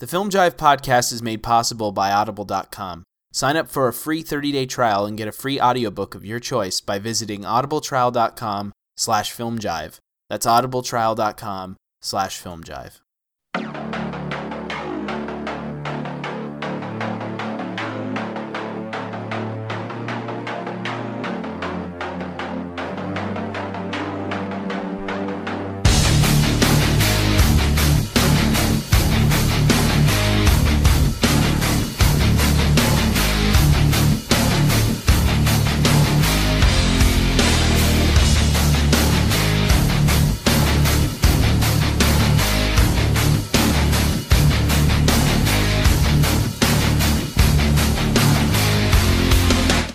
The Film Jive podcast is made possible by Audible.com. Sign up for a free 30-day trial and get a free audiobook of your choice by visiting audibletrial.com/filmjive. That's audibletrial.com/filmjive.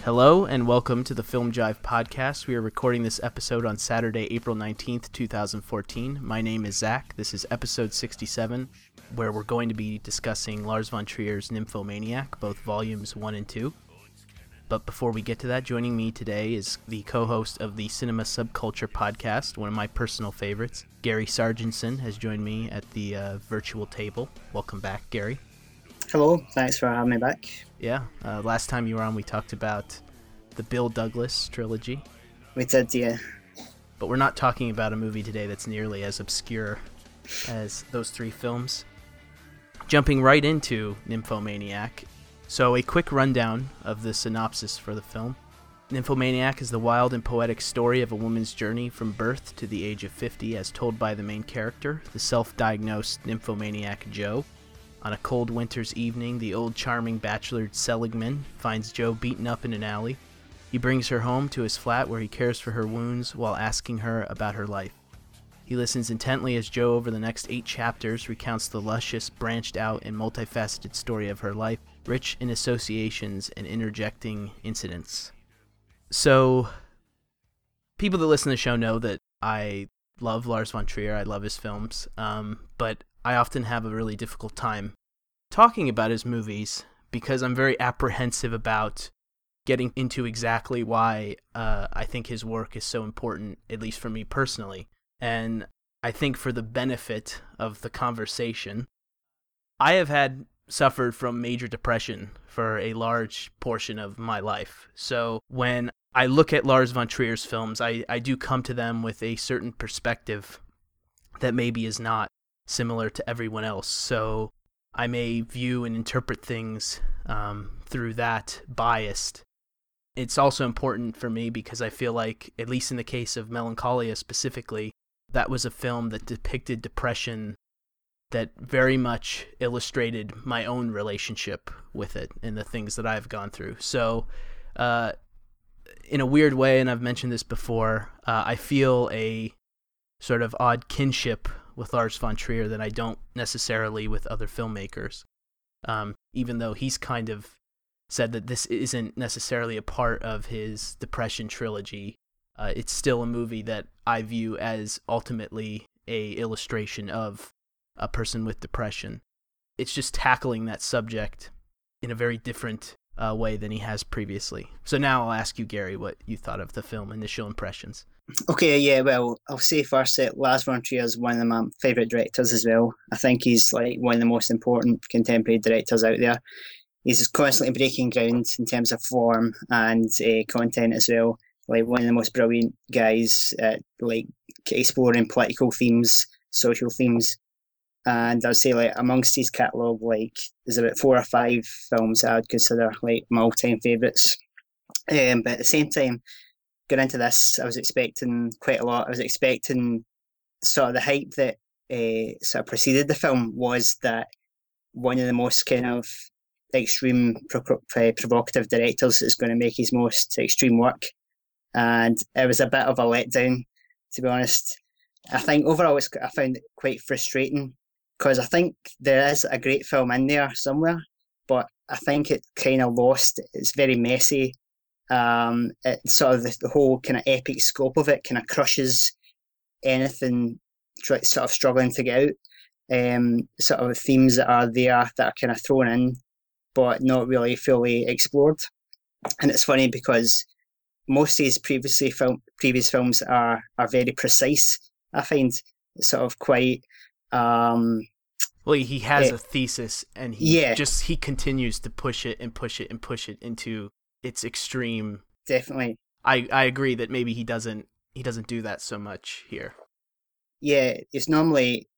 Hello and welcome to the Film Jive podcast. We are recording this episode on Saturday, April 19th, 2014. My name is Zach. This is episode 67, where we're going to be discussing Lars von Trier's Nymphomaniac, both volumes 1 and 2. But before we get to that, joining me today is the co-host of the Cinema Subculture podcast, one of my personal favorites. Gary Sargentson has joined me at the virtual table. Welcome back, Gary. Hello, thanks for having me back. Yeah, last time you were on we talked about the Bill Douglas trilogy. We did, yeah. But we're not talking about a movie today that's nearly as obscure as those three films. Jumping right into Nymphomaniac. So a quick rundown of the synopsis for the film. Nymphomaniac is the wild and poetic story of a woman's journey from birth to the age of 50 as told by the main character, the self-diagnosed nymphomaniac Joe. On a cold winter's evening, the old charming bachelor Seligman finds Joe beaten up in an alley. He brings her home to his flat where he cares for her wounds while asking her about her life. He listens intently as Joe over the next 8 chapters recounts the luscious, branched out, and multifaceted story of her life, rich in associations and interjecting incidents. So, people that listen to the show know that I love Lars von Trier, I love his films, but I often have a really difficult time talking about his movies because I'm very apprehensive about getting into exactly why I think his work is so important, at least for me personally. And I think for the benefit of the conversation, I have suffered from major depression for a large portion of my life. So when I look at Lars von Trier's films, I do come to them with a certain perspective that maybe is not similar to everyone else, so I may view and interpret things through that biased. It's also important for me because I feel like, at least in the case of Melancholia specifically, that was a film that depicted depression that very much illustrated my own relationship with it and the things that I've gone through. So, in a weird way, and I've mentioned this before, I feel a sort of odd kinship with Lars von Trier that I don't necessarily with other filmmakers, even though he's kind of said that this isn't necessarily a part of his depression trilogy. It's still a movie that I view as ultimately a illustration of a person with depression. It's just tackling that subject in a very different way than he has previously. So now I'll ask you, Gary, what you thought of the film, initial impressions. Okay, yeah, well, I'll say first that Lars von Trier is one of my favourite directors as well. I think he's like one of the most important contemporary directors out there. He's constantly breaking ground in terms of form and content as well. Like one of the most brilliant guys at like exploring political themes, social themes. And I'd say like amongst his catalogue, like there's about 4 or 5 films that I'd consider like my all-time favourites. But at the same time, going into this, I was expecting quite a lot. I was expecting sort of the hype that sort of preceded the film was that one of the most kind of extreme provocative directors is going to make his most extreme work. And it was a bit of a letdown, to be honest. I think overall I found it quite frustrating because I think there is a great film in there somewhere, but I think it kind of lost. It's very messy. It sort of the whole kind of epic scope of it kind of crushes anything sort of struggling to get out. Sort of themes that are there that are kind of thrown in, but not really fully explored. And it's funny because most of his previous films are very precise. I find sort of quite Well, he has a thesis, and he continues to push it and push it and push it into its extreme. Definitely. I agree that maybe he doesn't do that so much here. Yeah, it's normally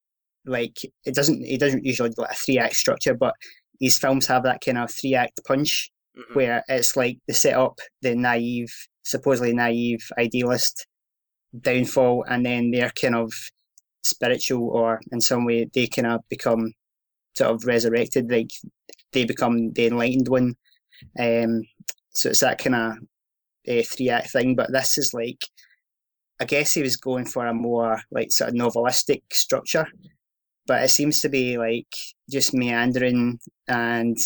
like it doesn't usually like a 3-act structure, but these films have that kind of 3-act punch, mm-hmm. where it's like the setup, the supposedly naive idealist downfall, and then they're kind of spiritual, or in some way they kind of become sort of resurrected, like they become the enlightened one. So it's that kind of 3-act thing, but this is like, I guess he was going for a more like sort of novelistic structure, but it seems to be like just meandering, and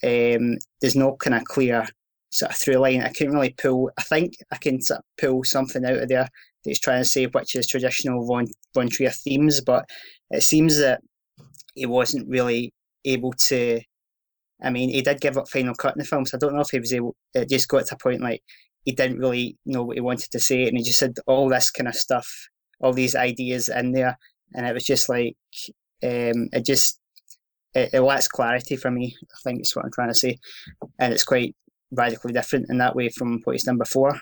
there's no kind of clear sort of through line. I couldn't really pull, I think I can sort of pull something out of there that he's trying to say, which is traditional Von Trier themes, but it seems that he wasn't really able to. I mean, he did give up final cut in the film, so I don't know if he was able, it just got to a point like he didn't really know what he wanted to say, and he just said all this kind of stuff, all these ideas in there, and it was just like, it lacks clarity for me, I think is what I'm trying to say, and it's quite radically different in that way from what he's done before,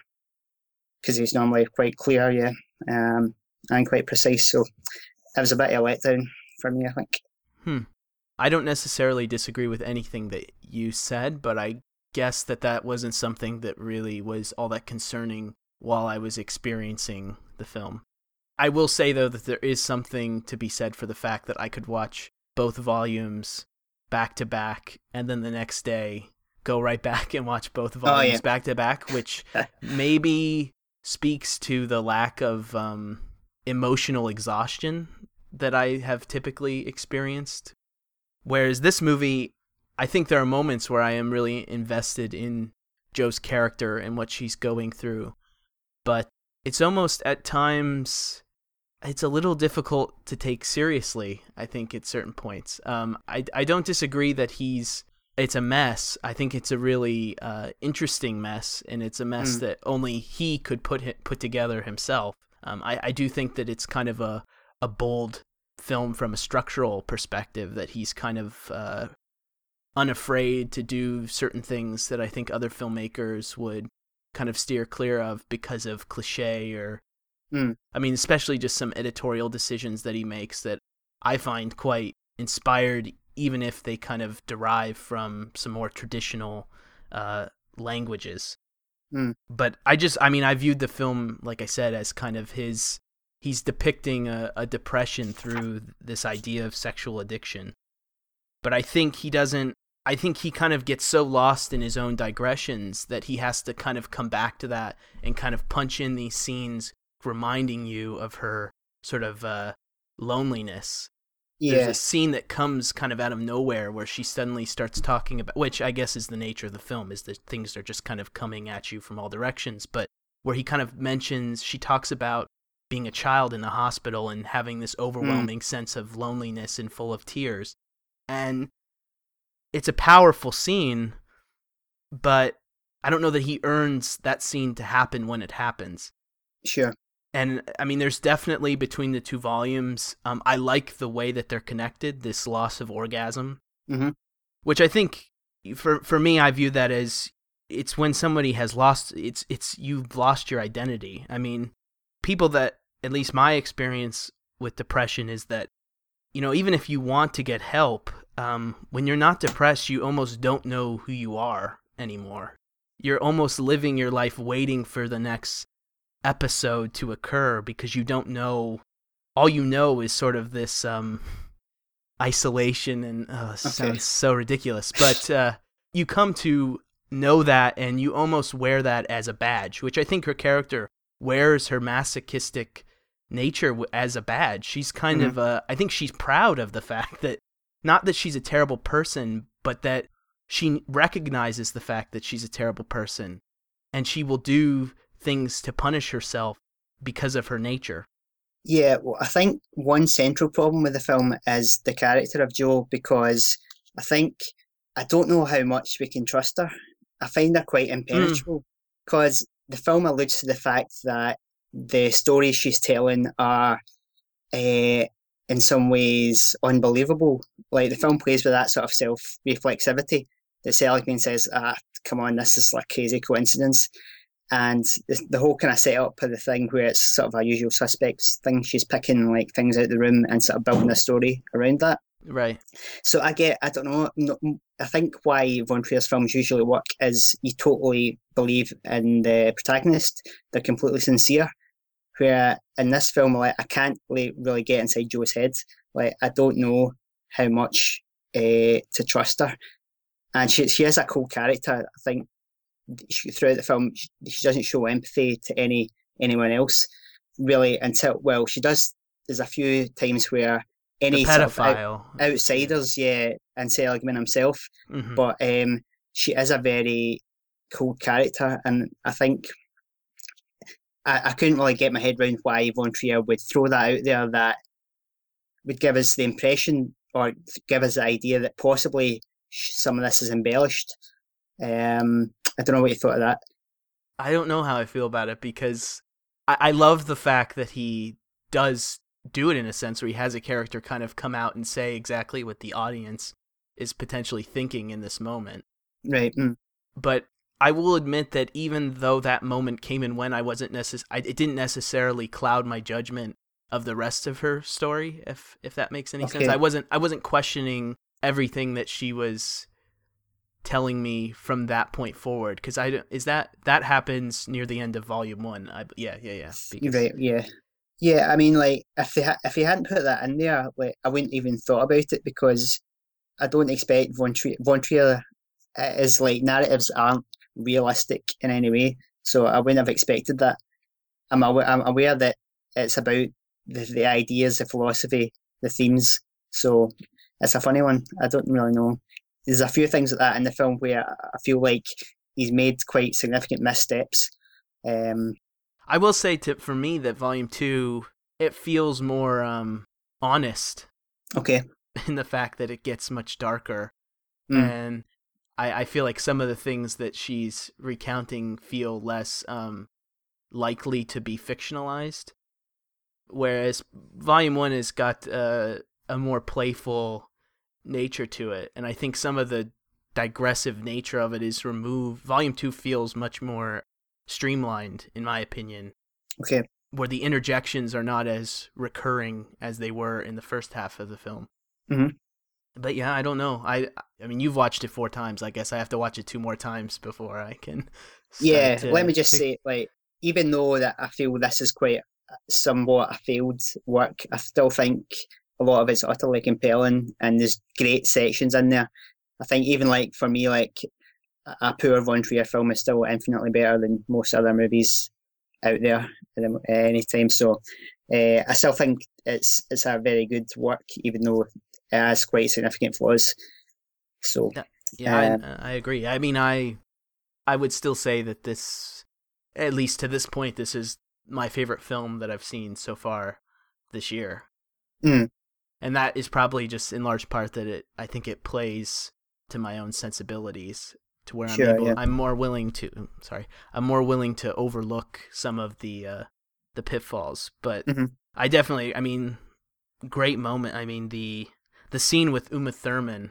because he's normally quite clear, and quite precise, so it was a bit of a letdown for me, I think. I don't necessarily disagree with anything that you said, but I guess that wasn't something that really was all that concerning while I was experiencing the film. I will say, though, that there is something to be said for the fact that I could watch both volumes back to back, and then the next day go right back and watch both volumes back to back, which maybe speaks to the lack of emotional exhaustion that I have typically experienced. Whereas this movie, I think there are moments where I am really invested in Joe's character and what she's going through. But it's almost, at times, it's a little difficult to take seriously, I think, at certain points. I don't disagree that it's a mess. I think it's a really interesting mess, and it's a mess that only he could put together himself. I do think that it's kind of a bold film from a structural perspective, that he's kind of unafraid to do certain things that I think other filmmakers would kind of steer clear of because of cliche or I mean, especially just some editorial decisions that he makes that I find quite inspired, even if they kind of derive from some more traditional languages. But I viewed the film, like I said, as kind of he's depicting a depression through this idea of sexual addiction. But I think he kind of gets so lost in his own digressions that he has to kind of come back to that and kind of punch in these scenes reminding you of her sort of loneliness. Yeah. There's a scene that comes kind of out of nowhere where she suddenly starts talking about, which I guess is the nature of the film, is that things are just kind of coming at you from all directions, but where he kind of mentions, she talks about being a child in the hospital and having this overwhelming sense of loneliness and full of tears. And it's a powerful scene, but I don't know that he earns that scene to happen when it happens. Sure. And I mean, there's definitely between the two volumes, I like the way that they're connected, this loss of orgasm, which I think for me, I view that as it's when somebody has lost, it's you've lost your identity. I mean, people that, at least my experience with depression is that, you know, even if you want to get help, when you're not depressed, you almost don't know who you are anymore. You're almost living your life waiting for the next episode to occur because you don't know. All you know is sort of this isolation, and sounds so ridiculous, but you come to know that, and you almost wear that as a badge, which I think her character wears her masochistic nature as a badge. She's kind of I think she's proud of the fact that, not that she's a terrible person, but that she recognizes the fact that she's a terrible person, and she will do things to punish herself because of her nature. Yeah, well, I think one central problem with the film is the character of Joe, because I think, I don't know how much we can trust her. I find her quite impenetrable, because the film alludes to the fact that the stories she's telling are in some ways unbelievable. Like, the film plays with that sort of self-reflexivity that Seligman says, come on, this is like crazy coincidence. And the whole kind of setup of the thing where it's sort of a usual suspects thing, she's picking like things out of the room and sort of building a story around that. Right. So I think why Von Trier's films usually work is you totally believe in the protagonist. They're completely sincere. Where in this film, like, I can't really get inside Joe's head. Like, I don't know how much to trust her. And she is a cold character. I think throughout the film, she doesn't show empathy to anyone else, really, until, well, she does. There's a few times where any pedophile sort of outsiders, yeah, and Seligman himself, mm-hmm. But she is a very cold character, and I think I couldn't really get my head around why Von Trier would throw that out there, that would give us the impression or give us the idea that possibly some of this is embellished. I don't know what you thought of that. I don't know how I feel about it, because I love the fact that he does do it in a sense where he has a character kind of come out and say exactly what the audience is potentially thinking in this moment. Right. Mm. But I will admit that even though that moment came and went, it didn't necessarily cloud my judgment of the rest of her story, if that makes any sense. I wasn't questioning everything that she was telling me from that point forward, because that happens near the end of volume one. Yeah, I mean, like, if he hadn't put that in there, like, I wouldn't even thought about it, because I don't expect Von Trier is, like, narratives aren't realistic in any way, so I wouldn't have expected that. I'm aware that it's about the ideas, the philosophy, the themes, so it's a funny one. I don't really know. There's a few things like that in the film where I feel like he's made quite significant missteps. I will say, for me, that Volume 2, it feels more honest. Okay. In the fact that it gets much darker. Mm. And I feel like some of the things that she's recounting feel less likely to be fictionalized. Whereas Volume 1 has got a more playful nature to it. And I think some of the digressive nature of it is removed. Volume 2 feels much more streamlined, in my opinion. Okay. Where the interjections are not as recurring as they were in the first half of the film. Mm-hmm. But yeah, I don't know. I mean, you've watched it 4 times. I guess I have to watch it 2 more times before I can. Yeah, let me just say, like, even though that I feel this is quite somewhat a failed work, I still think a lot of it's utterly compelling, and there's great sections in there. I think even, like, for me, like, a poor Von Trier film is still infinitely better than most other movies out there at any time. So I still think it's a very good work, even though it has quite significant flaws. So yeah, I agree. I mean, I would still say that this, at least to this point, this is my favorite film that I've seen so far this year, and that is probably just in large part that I think it plays to my own sensibilities. To where I'm more willing to overlook some of the pitfalls. But mm-hmm. I definitely, I mean, great moment. I mean, the scene with Uma Thurman,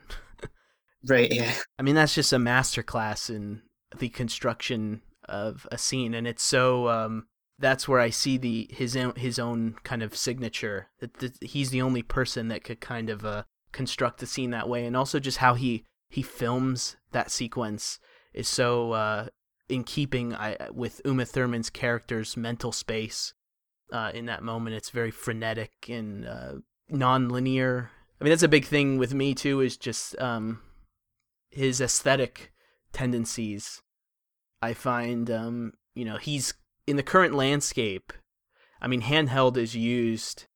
right? Yeah. I mean, that's just a masterclass in the construction of a scene, and it's so. That's where I see his own kind of signature. That he's the only person that could kind of construct the scene that way, and also just how he films that sequence is so in keeping with Uma Thurman's character's mental space in that moment. It's very frenetic and non-linear. I mean, that's a big thing with me, too, is just his aesthetic tendencies. I find, he's in the current landscape. I mean, handheld is used,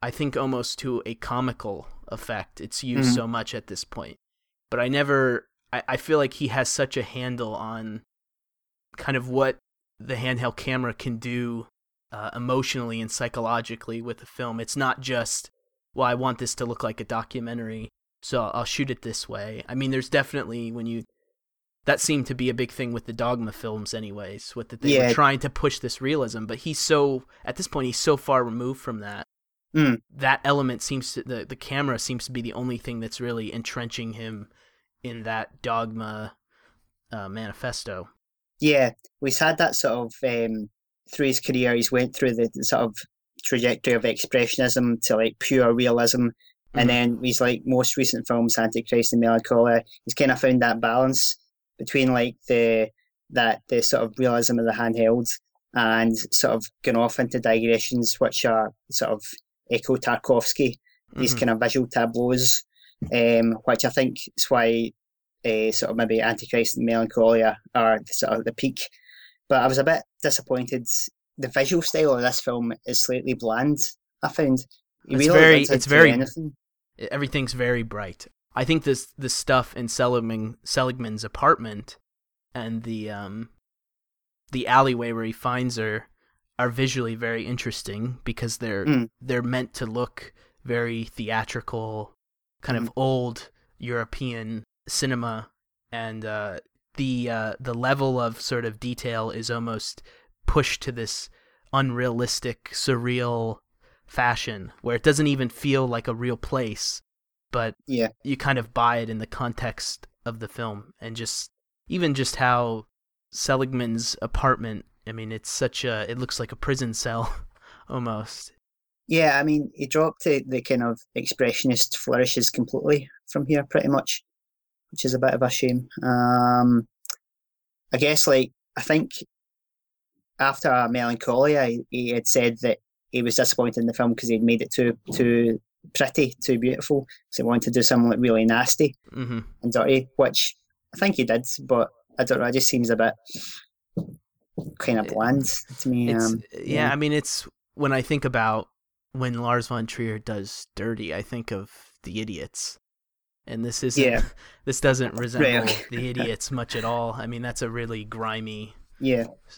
I think, almost to a comical effect. It's used so much at this point. But I feel like he has such a handle on kind of what the handheld camera can do emotionally and psychologically with the film. It's not just, well, I want this to look like a documentary, so I'll shoot it this way. I mean, there's definitely that seemed to be a big thing with the Dogma films anyways, with that they were trying to push this realism, but he's so, at this point, he's so far removed from that that element seems to, the camera seems to be the only thing that's really entrenching him in that Dogma manifesto. Yeah, he's had that sort of, through his career, he's went through the sort of trajectory of expressionism to like pure realism. Mm-hmm. And then he's like most recent films, Antichrist and Melancholia, he's kind of found that balance between like the sort of realism of the handheld and sort of going off into digressions, which are sort of echo Tarkovsky, these kind of visual tableaus, which I think is why sort of maybe Antichrist and Melancholia are sort of the peak. But I was a bit disappointed. The visual style of this film is slightly bland, I found. Everything's very bright. I think the stuff in Seligman's apartment and the alleyway where he finds her are visually very interesting because they're meant to look very theatrical, kind of old European cinema, and the level of sort of detail is almost pushed to this unrealistic, surreal fashion where it doesn't even feel like a real place, but you kind of buy it in the context of the film. And just how Seligman's apartment, I mean, it's such a, it looks like a prison cell almost. Yeah, I mean, he dropped the kind of expressionist flourishes completely from here pretty much, which is a bit of a shame. I guess, like, I think after Melancholia, he had said that he was disappointed in the film because he'd made it too pretty, too beautiful. So he wanted to do something like really nasty and dirty, which I think he did, but I don't know, it just seems a bit kind of bland to me. I mean, it's when I think about when Lars von Trier does dirty, I think of The Idiots. And this isn't. Yeah. This doesn't resemble The Idiots much at all. I mean, that's a really grimy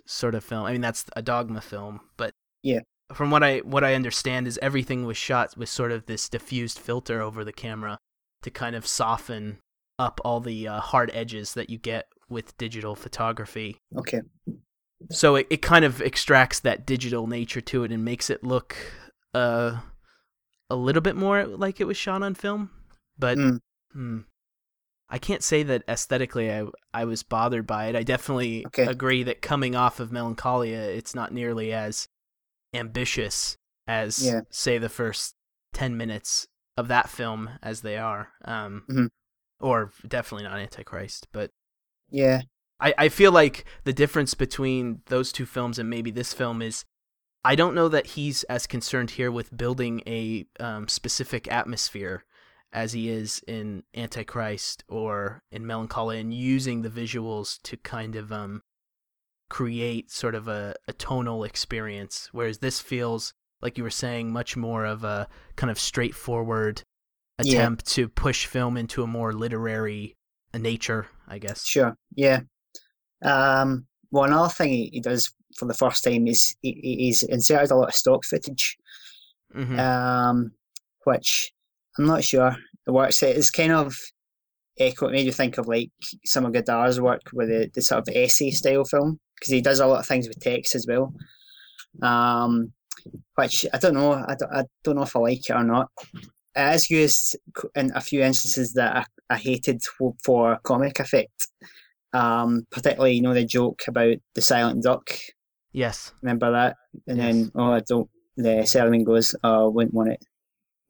sort of film. I mean, that's a Dogma film, but from what I understand is everything was shot with sort of this diffused filter over the camera to kind of soften up all the hard edges that you get with digital photography. Okay. So it kind of extracts that digital nature to it and makes it look a little bit more like it was shot on film. But I can't say that aesthetically I was bothered by it. I definitely agree that coming off of Melancholia, it's not nearly as ambitious as, say, the first 10 minutes of that film as they are. Or definitely not Antichrist. But yeah, I feel like the difference between those two films and maybe this film is I don't know that he's as concerned here with building a specific atmosphere as he is in Antichrist or in Melancholia, and using the visuals to kind of create sort of a tonal experience, whereas this feels, like you were saying, much more of a kind of straightforward attempt to push film into a more literary nature, I guess. Sure, yeah. Well, another thing he does for the first time is he's inserted a lot of stock footage, which... I'm not sure it works. It's kind of echo. It made you think of like some of Godard's work with the sort of essay style film, because he does a lot of things with text as well. Which I don't know. I don't know if I like it or not. It is used in a few instances that I hated for comic effect. Particularly, you know, the joke about the silent duck. Yes. Remember that? And then, the Seligman goes, oh, I wouldn't want it.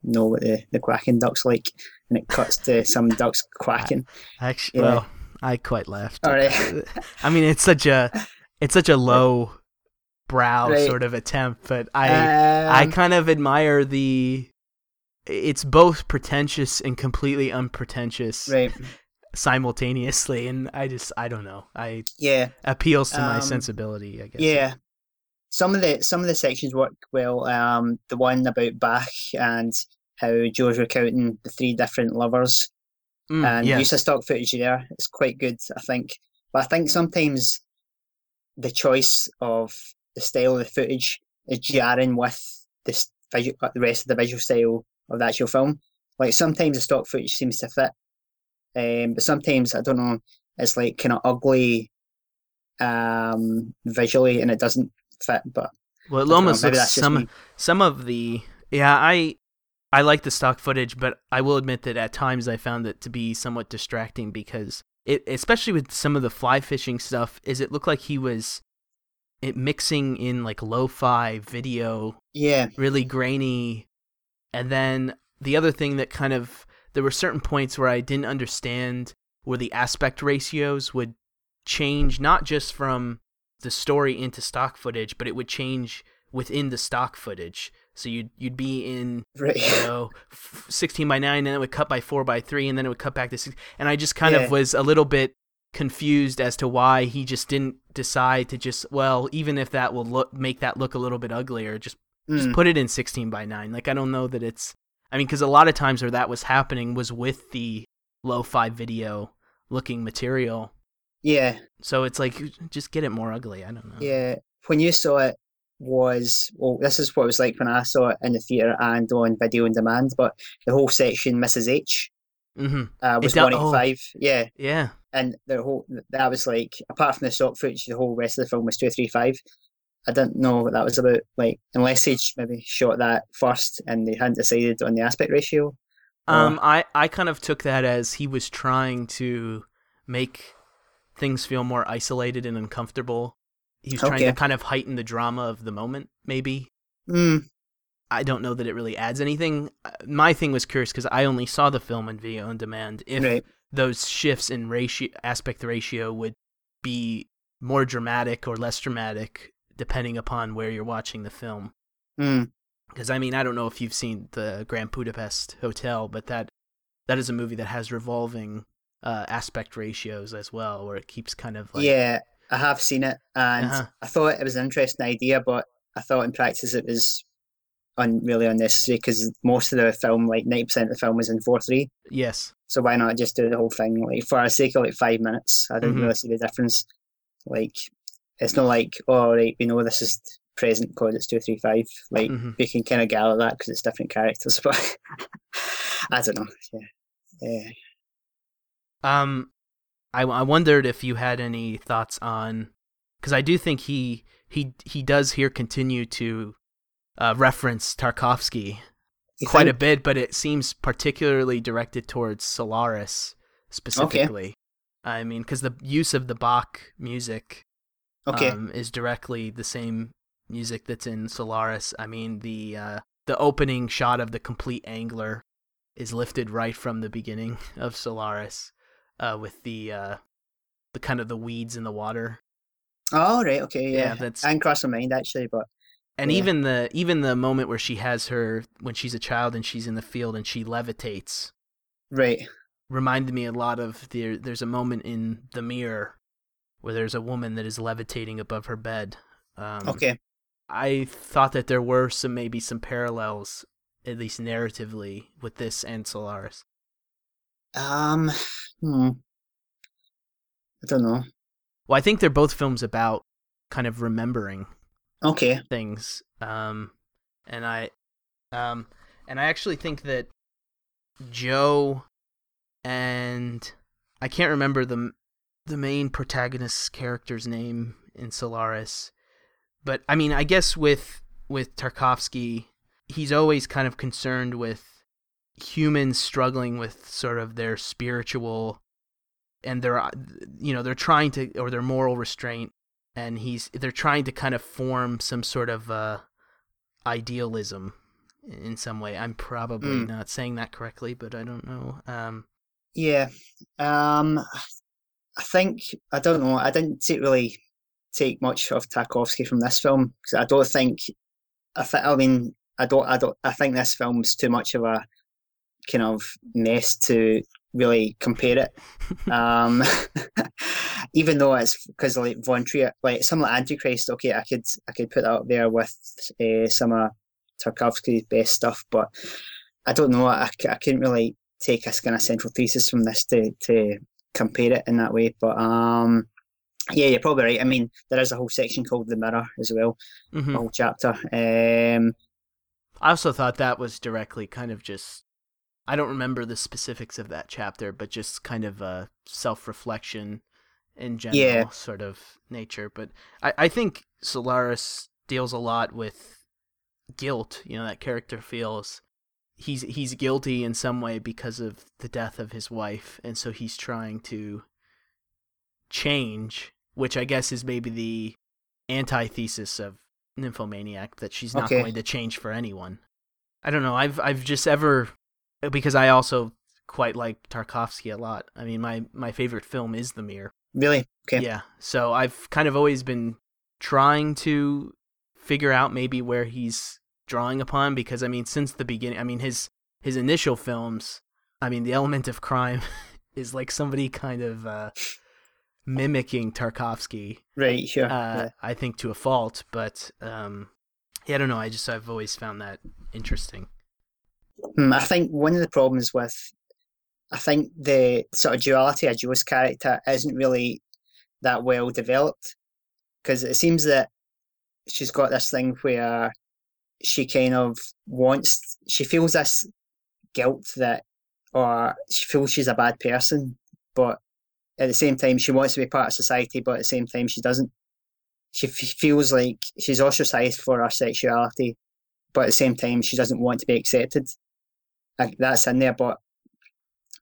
Know what the quacking duck's like, and it cuts to some ducks quacking. Actually, well, I quite laughed. All right. I mean, it's such a low brow sort of attempt, but I kind of admire the. It's both pretentious and completely unpretentious, simultaneously, and I don't know. Appeals to my sensibility, I guess. Yeah. Some of the sections work well. The one about Bach and how Joe's recounting the three different lovers, and use of stock footage there is quite good, I think. But I think sometimes the choice of the style of the footage is jarring with the rest of the visual style of the actual film. Like sometimes the stock footage seems to fit, but sometimes I don't know. It's like kind of ugly visually, and it doesn't fit, but well, it almost looks some of the Yeah, I like the stock footage, but I will admit that at times I found it to be somewhat distracting because it, especially with some of the fly fishing stuff, is it looked like he was mixing in like lo-fi video, really grainy. And then the other thing that kind of, there were certain points where I didn't understand where the aspect ratios would change, not just from the story into stock footage, but it would change within the stock footage. So you'd be in, you know, 16:9, and then it would cut by 4:3, and then it would cut back to 6. And I just kind of was a little bit confused as to why he just didn't decide to just, well, even if that will look, make that look a little bit uglier, just put it in 16:9. Like, I don't know that it's, I mean, because a lot of times where that was happening was with the lo-fi video looking material. Yeah. So it's like, just get it more ugly. I don't know. Yeah. When you saw it, this is what it was like when I saw it in the theater and on video on demand, but the whole section Mrs. H was 185. Yeah. Yeah. And the whole, that was like, apart from the stock footage, the whole rest of the film was 235. I didn't know what that was about, like, unless they maybe shot that first and they hadn't decided on the aspect ratio. I kind of took that as he was trying to make things feel more isolated and uncomfortable. He was trying to kind of heighten the drama of the moment, maybe. I don't know that it really adds anything. My thing was curious because I only saw the film in video on demand. If those shifts in ratio, aspect ratio would be more dramatic or less dramatic, depending upon where you're watching the film. Because, I mean, I don't know if you've seen The Grand Budapest Hotel, but that is a movie that has revolving aspect ratios as well, where it keeps kind of like... Yeah, I have seen it, and I thought it was an interesting idea, but I thought in practice it was really unnecessary, because most of the film, like 90% of the film, was in 4:3. Yes. So why not just do the whole thing? Like, for the sake of like 5 minutes, I don't really see the difference. Like, it's not like, all right, we know this is... present because it's 235. Like you can kind of gather that because it's different characters, but I don't know. I wondered if you had any thoughts on, because I do think he does here continue to reference Tarkovsky quite a bit, but it seems particularly directed towards Solaris specifically. I mean, because the use of the Bach music is directly the same music that's in Solaris. I mean, the opening shot of the complete angler is lifted right from the beginning of Solaris, with the kind of the weeds in the water. Oh, right, okay, yeah. That's... I didn't cross my mind actually, but and even the moment where she has her when she's a child and she's in the field and she levitates, reminded me a lot of there's a moment in The Mirror where there's a woman that is levitating above her bed. I thought that there were maybe some parallels, at least narratively, with this and Solaris. I don't know. Well, I think they're both films about kind of remembering things. And I actually think that Joe and I can't remember the main protagonist's character's name in Solaris. But, I mean, I guess with Tarkovsky, he's always kind of concerned with humans struggling with sort of their spiritual and their moral restraint, and they're trying to kind of form some sort of idealism in some way. I'm probably not saying that correctly, but I don't know. I think, I don't know, I didn't really... take much of Tarkovsky from this film because I don't think I think this film's too much of a kind of mess to really compare it. Even though it's because like Von Trier, like some like Antichrist, I could put that up there with some of Tarkovsky's best stuff, but I don't know, I couldn't really take a kind of central thesis from this to compare it in that way, but yeah, you're probably right. I mean, there is a whole section called The Mirror as well, a whole chapter. I also thought that was directly kind of just, I don't remember the specifics of that chapter, but just kind of a self-reflection in general sort of nature. But I think Solaris deals a lot with guilt, you know, that character feels. He's guilty in some way because of the death of his wife, and so he's trying to change, which I guess is maybe the antithesis of Nymphomaniac, that she's not going to change for anyone. I don't know. I've just ever, because I also quite like Tarkovsky a lot. I mean, my favorite film is The Mirror. Really? Okay. Yeah. So I've kind of always been trying to figure out maybe where he's drawing upon, because I mean, since the beginning, I mean, his initial films, I mean, The Element of Crime is like somebody kind of mimicking Tarkovsky. Right. Sure. Yeah. I think to a fault, but yeah, I don't know. I've always found that interesting. I think one of the problems with, I think the sort of duality of Joe's character isn't really that well developed, because it seems that she's got this thing where she kind of wants, she feels this guilt that, or she feels she's a bad person, but at the same time she wants to be part of society, but at the same time she doesn't. She feels like she's ostracized for her sexuality, but at the same time she doesn't want to be accepted. That's in there, but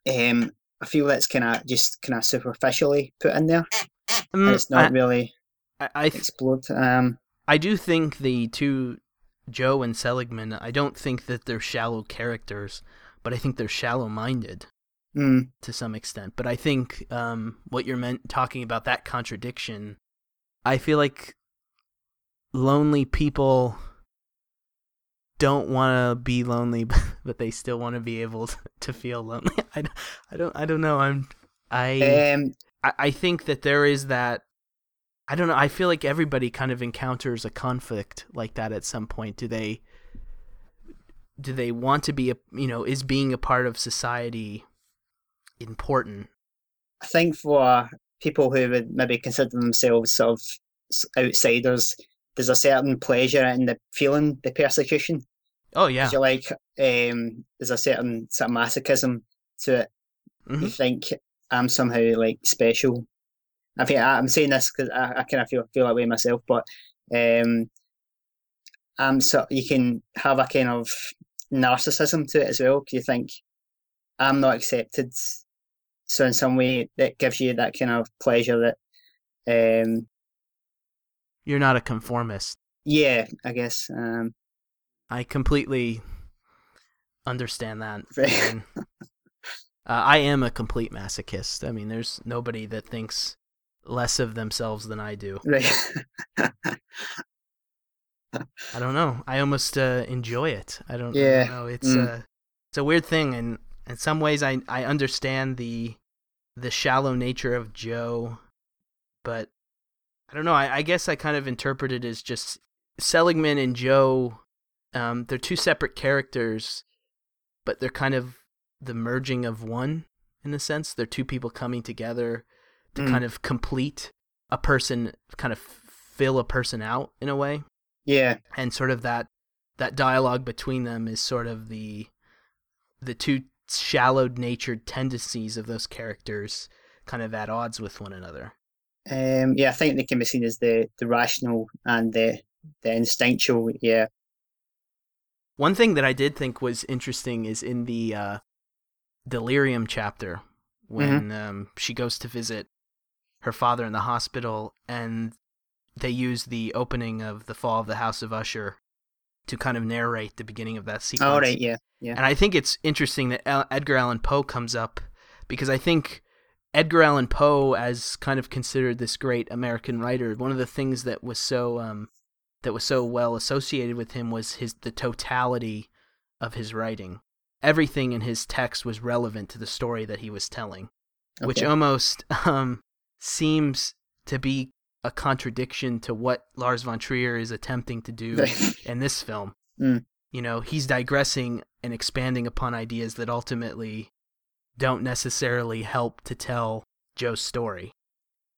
I feel that's kind of superficially put in there. And it's not really explored. I do think the two, Joe and Seligman, I don't think that they're shallow characters, but I think they're shallow-minded to some extent. But I think what you're talking about, that contradiction, I feel like lonely people don't want to be lonely, but they still want to be able to feel lonely. I don't know. I think that there is that. I don't know. I feel like everybody kind of encounters a conflict like that at some point. Do they want to be is being a part of society important? I think for people who would maybe consider themselves sort of outsiders, there's a certain pleasure in the feeling the persecution. Oh yeah, you're like there's a certain sort of masochism to it. Mm-hmm. You think I'm somehow like special. I think I'm saying this because I kind of feel that way myself, but you can have a kind of narcissism to it as well. You think I'm not accepted, so in some way that gives you that kind of pleasure that you're not a conformist. Yeah, I guess. I completely understand that. Right. I am a complete masochist. I mean, there's nobody that thinks less of themselves than I do. Right. I don't know. I almost enjoy it. I don't know. It's a weird thing, and in some ways, I understand the shallow nature of Joe, but I don't know. I guess I kind of interpret it as just Seligman and Joe. They're two separate characters, but they're kind of the merging of one in a sense. They're two people coming together to kind of complete a person, kind of fill a person out in a way. Yeah. And sort of that dialogue between them is sort of the two shallow-natured tendencies of those characters kind of at odds with one another. Yeah, I think they can be seen as the rational and the instinctual, yeah. One thing that I did think was interesting is in the Delirium chapter, when she goes to visit her father in the hospital, and they use the opening of The Fall of the House of Usher to kind of narrate the beginning of that sequence. Oh, right, yeah. And I think it's interesting that Edgar Allan Poe comes up, because I think Edgar Allan Poe, as kind of considered this great American writer, one of the things that was so well associated with him was the totality of his writing. Everything in his text was relevant to the story that he was telling, which almost seems to be a contradiction to what Lars von Trier is attempting to do in this film. Mm. You know, he's digressing and expanding upon ideas that ultimately don't necessarily help to tell Joe's story.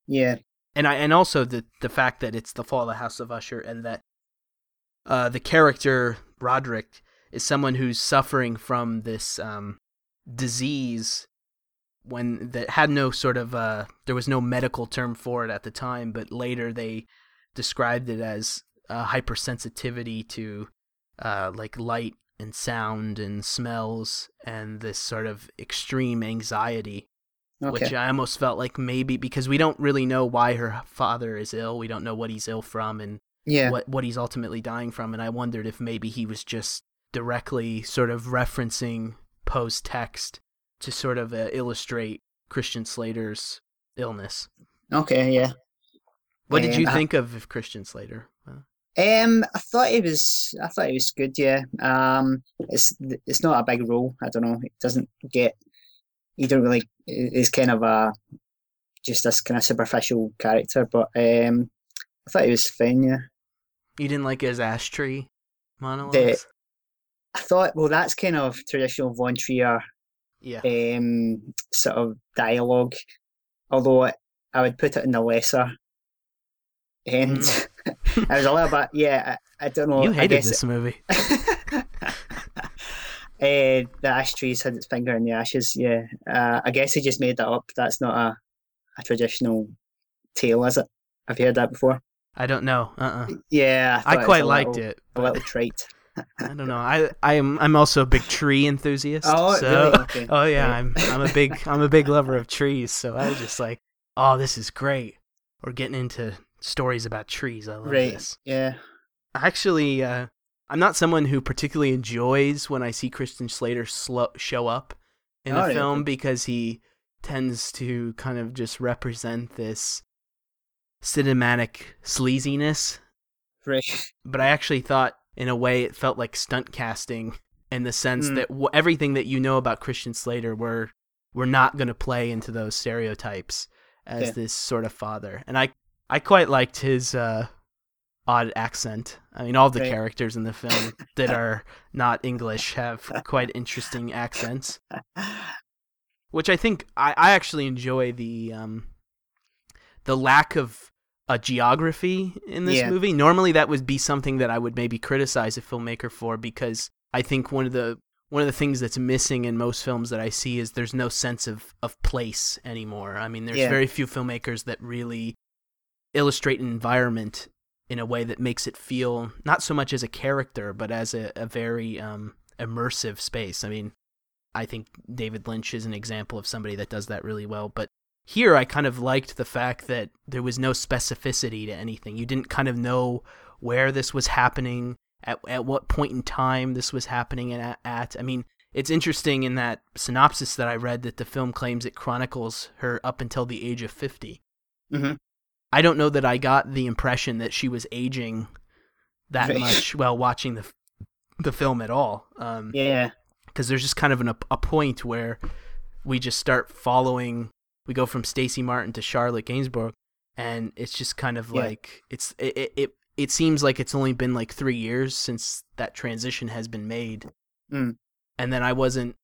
Yeah. And also the fact that it's The Fall of the House of Usher, and that the character Roderick is someone who's suffering from this disease that had no sort of there was no medical term for it at the time, but later they described it as hypersensitivity to like light and sound and smells and this sort of extreme anxiety, okay. Which I almost felt like maybe because we don't really know why her father is ill. We don't know what he's ill from and what he's ultimately dying from. And I wondered if maybe he was just directly sort of referencing Poe's text to sort of illustrate Christian Slater's illness. Okay, yeah. What did you think of Christian Slater? I thought he was good. Yeah. It's not a big role. I don't know. It doesn't get. You don't really. It's kind of just this kind of superficial character. But I thought he was fine. Yeah. You didn't like his ash tree monologues? I thought. Well, that's kind of traditional Von Trier. Yeah. Sort of dialogue, although I would put it in the lesser end. Mm. I was a little bit, I don't know. You hated this movie. The ash trees had its finger in the ashes, yeah. I guess he just made that up. That's not a traditional tale, is it? Have you heard that before? I don't know. Yeah. I quite liked it. A little trite. I don't know. I'm also a big tree enthusiast. Oh, so, really? Okay. Oh yeah, right. I'm a big lover of trees. So I was just like, oh, this is great. We're getting into stories about trees. I love this. Yeah. Actually, I'm not someone who particularly enjoys when I see Christian Slater show up in a film because he tends to kind of just represent this cinematic sleaziness. Right. But I actually thought, in a way, it felt like stunt casting in the sense that everything that you know about Christian Slater, we're not going to play into those stereotypes as this sort of father. And I quite liked his odd accent. I mean, all the characters in the film that are not English have quite interesting accents, which I think I actually enjoy the lack of a geography in this movie. Normally that would be something that I would maybe criticize a filmmaker for, because I think one of the things that's missing in most films that I see is there's no sense of place anymore. I mean, there's very few filmmakers that really illustrate an environment in a way that makes it feel not so much as a character, but as a very immersive space. I mean, I think David Lynch is an example of somebody that does that really well, but here, I kind of liked the fact that there was no specificity to anything. You didn't kind of know where this was happening, at what point in time this was happening at. I mean, it's interesting in that synopsis that I read that the film claims it chronicles her up until the age of 50. Mm-hmm. I don't know that I got the impression that she was aging that much while watching the film at all. Because there's just kind of a point where we just start following. We go from Stacy Martin to Charlotte Gainsbourg, and it's just kind of like it seems like it's only been like 3 years since that transition has been made. Mm. And then I don't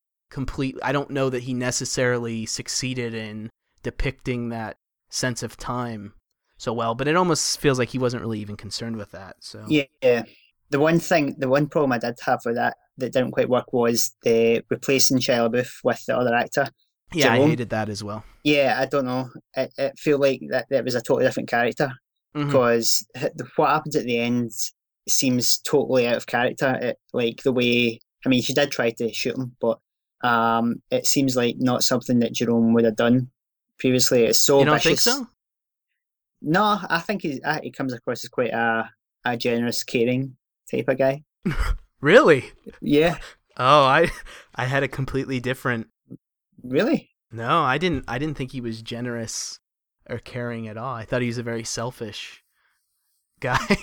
know that he necessarily succeeded in depicting that sense of time so well, but it almost feels like he wasn't really even concerned with that. So yeah. The one problem I did have with that didn't quite work was the replacing Shia LaBeouf with the other actor. Yeah, Jerome. I hated that as well. Yeah, I don't know. It felt like that was a totally different character, because what happens at the end seems totally out of character. She did try to shoot him, but it seems like not something that Jerome would have done previously. It's so vicious. You don't think so? No, I think he comes across as quite a generous, caring type of guy. Really? Yeah. Oh, I had a completely different. Really? No, I didn't think he was generous or caring at all. I thought he was a very selfish guy.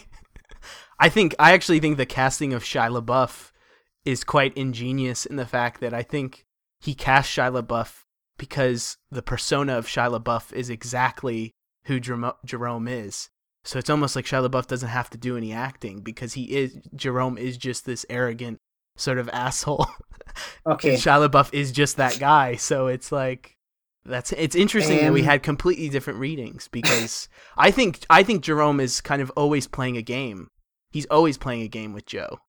I actually think the casting of Shia LaBeouf is quite ingenious in the fact that I think he cast Shia LaBeouf because the persona of Shia LaBeouf is exactly who Jerome is. So it's almost like Shia LaBeouf doesn't have to do any acting because Jerome is just this arrogant sort of asshole. Okay. And Shia LaBeouf is just that guy. So it's like it's interesting that we had completely different readings, because I think Jerome is kind of always playing a game. He's always playing a game with Joe.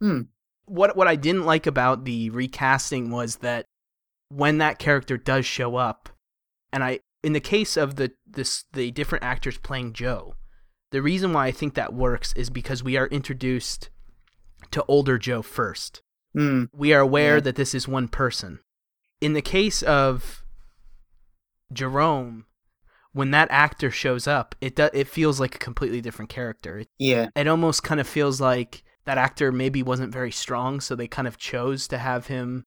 Hmm. What I didn't like about the recasting was that when that character does show up, and in the case of the different actors playing Joe, the reason why I think that works is because we are introduced to older Joe first. Mm. We are aware that this is one person. In the case of Jerome, when that actor shows up, it feels like a completely different character. Yeah. It almost kind of feels like that actor maybe wasn't very strong, so they kind of chose to have him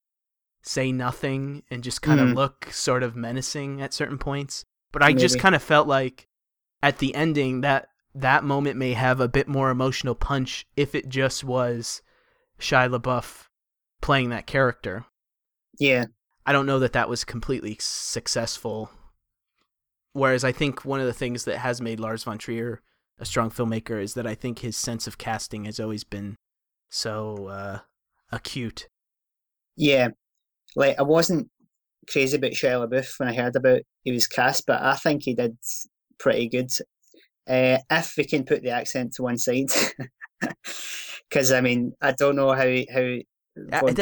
say nothing and just kind of look sort of menacing at certain points. But I just kind of felt like at the ending that moment may have a bit more emotional punch if it just was Shia LaBeouf playing that character. Yeah. I don't know that was completely successful. Whereas I think one of the things that has made Lars von Trier a strong filmmaker is that I think his sense of casting has always been so acute. Yeah. Like, I wasn't crazy about Shia LaBeouf when I heard about he was cast, but I think he did pretty good. If we can put the accent to one side. Because, I mean, I don't know how none of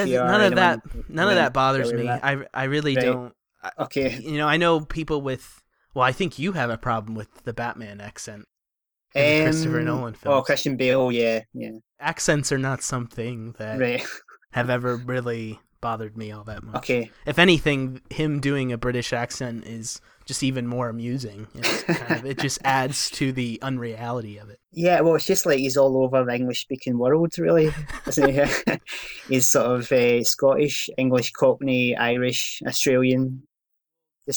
that bothers me. I really don't. Okay. You know, I know people with... Well, I think you have a problem with the Batman accent in the Christopher Nolan films. Oh, Christian Bale, yeah. Accents are not something that have ever really bothered me all that much. Okay. If anything, him doing a British accent is just even more amusing. It's it just adds to the unreality of it. Yeah, well, it's just like he's all over the English-speaking world, really, isn't he? He's sort of Scottish, English, Cockney, Irish, Australian.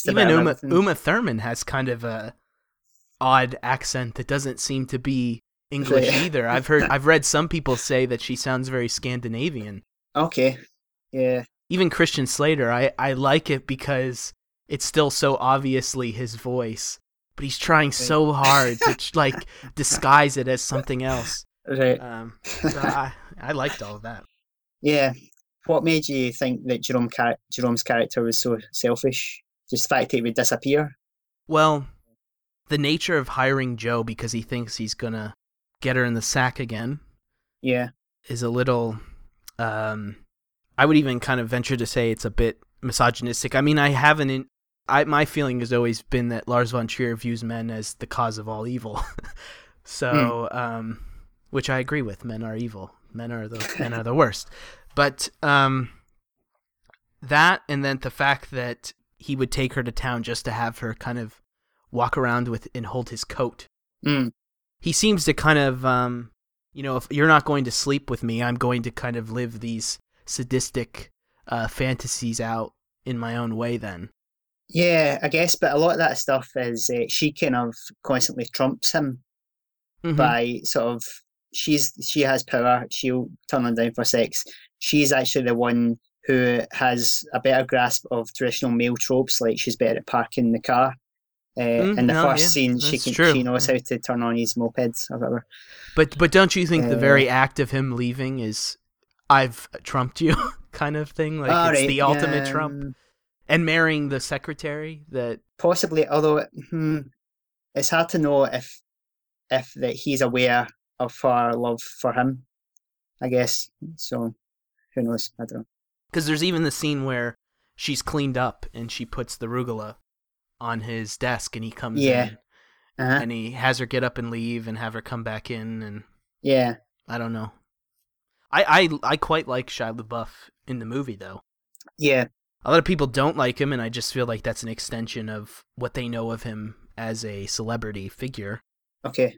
Even Uma Thurman has kind of a odd accent that doesn't seem to be English either. I've read some people say that she sounds very Scandinavian. Okay. Yeah. Even Christian Slater, I like it because it's still so obviously his voice, but he's trying so hard to like disguise it as something else. Right. So I liked all of that. Yeah. What made you think that Jerome's character was so selfish? Just the fact that he would disappear? Well, the nature of hiring Joe because he thinks he's going to get her in the sack again is a little... I would even kind of venture to say it's a bit misogynistic. I mean, my feeling has always been that Lars von Trier views men as the cause of all evil. So, which I agree with. Men are evil. Men are the worst. But that and then the fact that he would take her to town just to have her kind of walk around with and hold his coat. Mm. He seems to kind of, if you're not going to sleep with me, I'm going to kind of live these sadistic fantasies out in my own way then. Yeah, I guess, but a lot of that stuff is she kind of constantly trumps him by sort of, she has power, she'll turn him down for sex. She's actually the one who has a better grasp of traditional male tropes, like she's better at parking the car. In the first scene, she knows how to turn on his mopeds or whatever. But don't you think the very act of him leaving is, I've trumped you kind of thing? Like the ultimate trump? And marrying the secretary? Possibly, although it's hard to know if that he's aware of her love for him, I guess. So who knows? I don't know. Because there's even the scene where she's cleaned up and she puts the rugula on his desk and he comes in and he has her get up and leave and have her come back in. And I don't know. I quite like Shia LaBeouf in the movie, though. Yeah. A lot of people don't like him, and I just feel like that's an extension of what they know of him as a celebrity figure. Okay.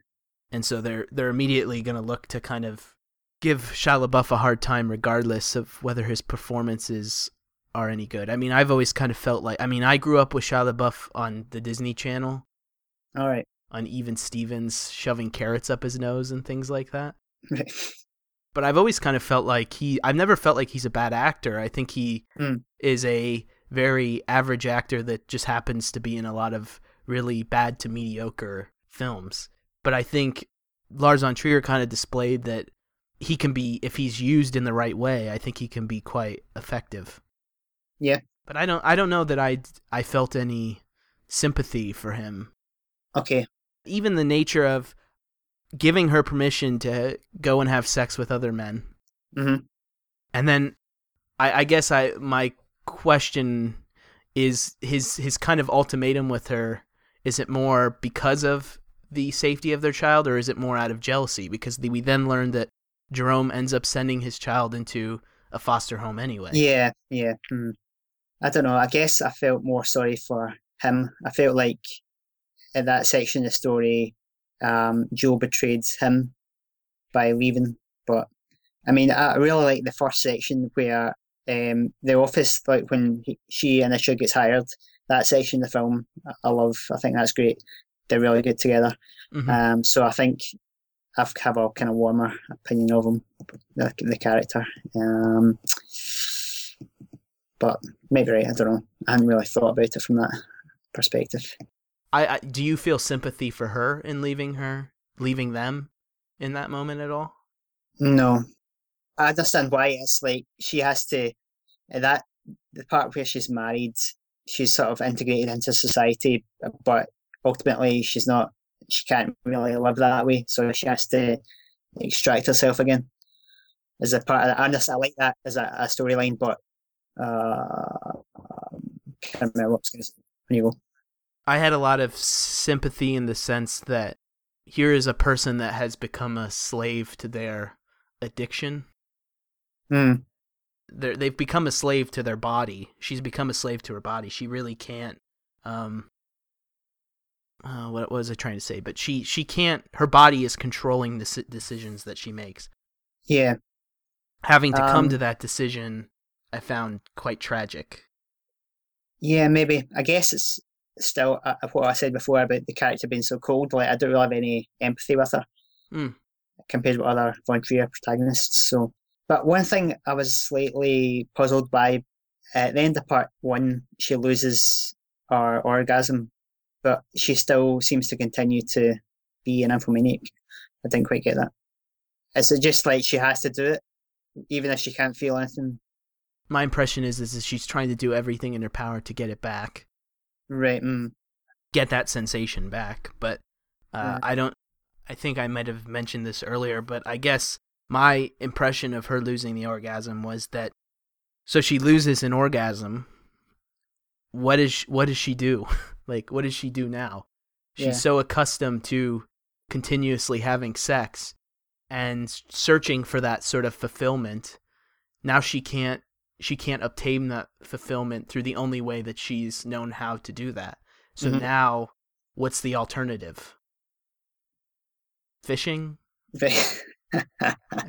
And so they're immediately going to look to kind of give Shia LaBeouf a hard time regardless of whether his performances are any good. I mean, I've always kind of felt like... I mean, I grew up with Shia LaBeouf on the Disney Channel. All right. On Even Stevens shoving carrots up his nose and things like that. Right. But I've always kind of felt like I've never felt like he's a bad actor. I think he is a very average actor that just happens to be in a lot of really bad to mediocre films. But I think Lars von Trier kind of displayed that he can be, if he's used in the right way, I think he can be quite effective. Yeah. But I don't know that I felt any sympathy for him. Okay. Even the nature of giving her permission to go and have sex with other men. Mm-hmm. And then I guess my question is his kind of ultimatum with her, is it more because of the safety of their child or is it more out of jealousy? Because we then learned that Jerome ends up sending his child into a foster home anyway. Yeah. I don't know. I guess I felt more sorry for him. I felt like at that section of the story, Joe betrayed him by leaving. But I mean, I really like the first section where the office, like when she initially gets hired, that section of the film I love. I think that's great. They're really good together. Mm-hmm. So I think I have a kind of warmer opinion of him, the character. But maybe right, I don't know. I hadn't really thought about it from that perspective. I do you feel sympathy for her in leaving them in that moment at all? No. I understand why. It's like she has to, that the part where she's married, she's sort of integrated into society, but ultimately she can't really live that way, so she has to extract herself again as a part of that. I understand, I like that as a storyline, but can't remember what I was going to say. When you go. I had a lot of sympathy in the sense that here is a person that has become a slave to their addiction. Mm. They've become a slave to their body. She's become a slave to her body. She really can't. What was I trying to say? But she can't. Her body is controlling the decisions that she makes. Yeah. Having to come to that decision, I found quite tragic. Yeah, maybe. I guess it's still what I said before about the character being so cold. Like, I don't really have any empathy with her compared with other Von Trier protagonists. So, but one thing I was slightly puzzled by at the end of part one, she loses her orgasm, but she still seems to continue to be an nymphomaniac. I didn't quite get that. Is it just like she has to do it, even if she can't feel anything? My impression is that she's trying to do everything in her power to get it back. Right. Mm. Get that sensation back. But I think I might have mentioned this earlier, but I guess my impression of her losing the orgasm was that, so she loses an orgasm. What does she do? Like, what does she do now? She's so accustomed to continuously having sex and searching for that sort of fulfillment. Now she can't obtain that fulfillment through the only way that she's known how to do that. So now what's the alternative? Fishing?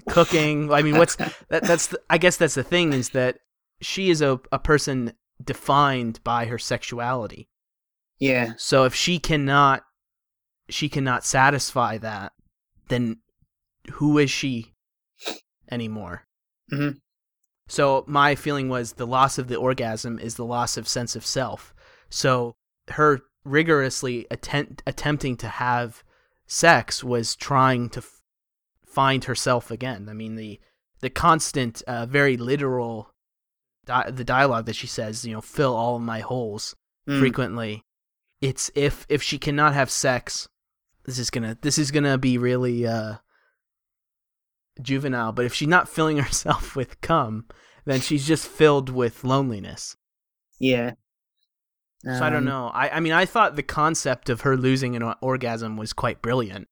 Cooking? I mean, what's that? I guess that's the thing, is that she is a person defined by her sexuality. Yeah. So if she cannot satisfy that, then who is she anymore? Mm-hmm. So my feeling was the loss of the orgasm is the loss of sense of self. So her rigorously attempting to have sex was trying to find herself again. I mean, the constant, very literal, the dialogue that she says, you know, fill all of my holes frequently. It's if she cannot have sex, this is gonna be really juvenile, but if she's not filling herself with cum, then she's just filled with loneliness. Yeah. So I don't know. I mean, I thought the concept of her losing an orgasm was quite brilliant.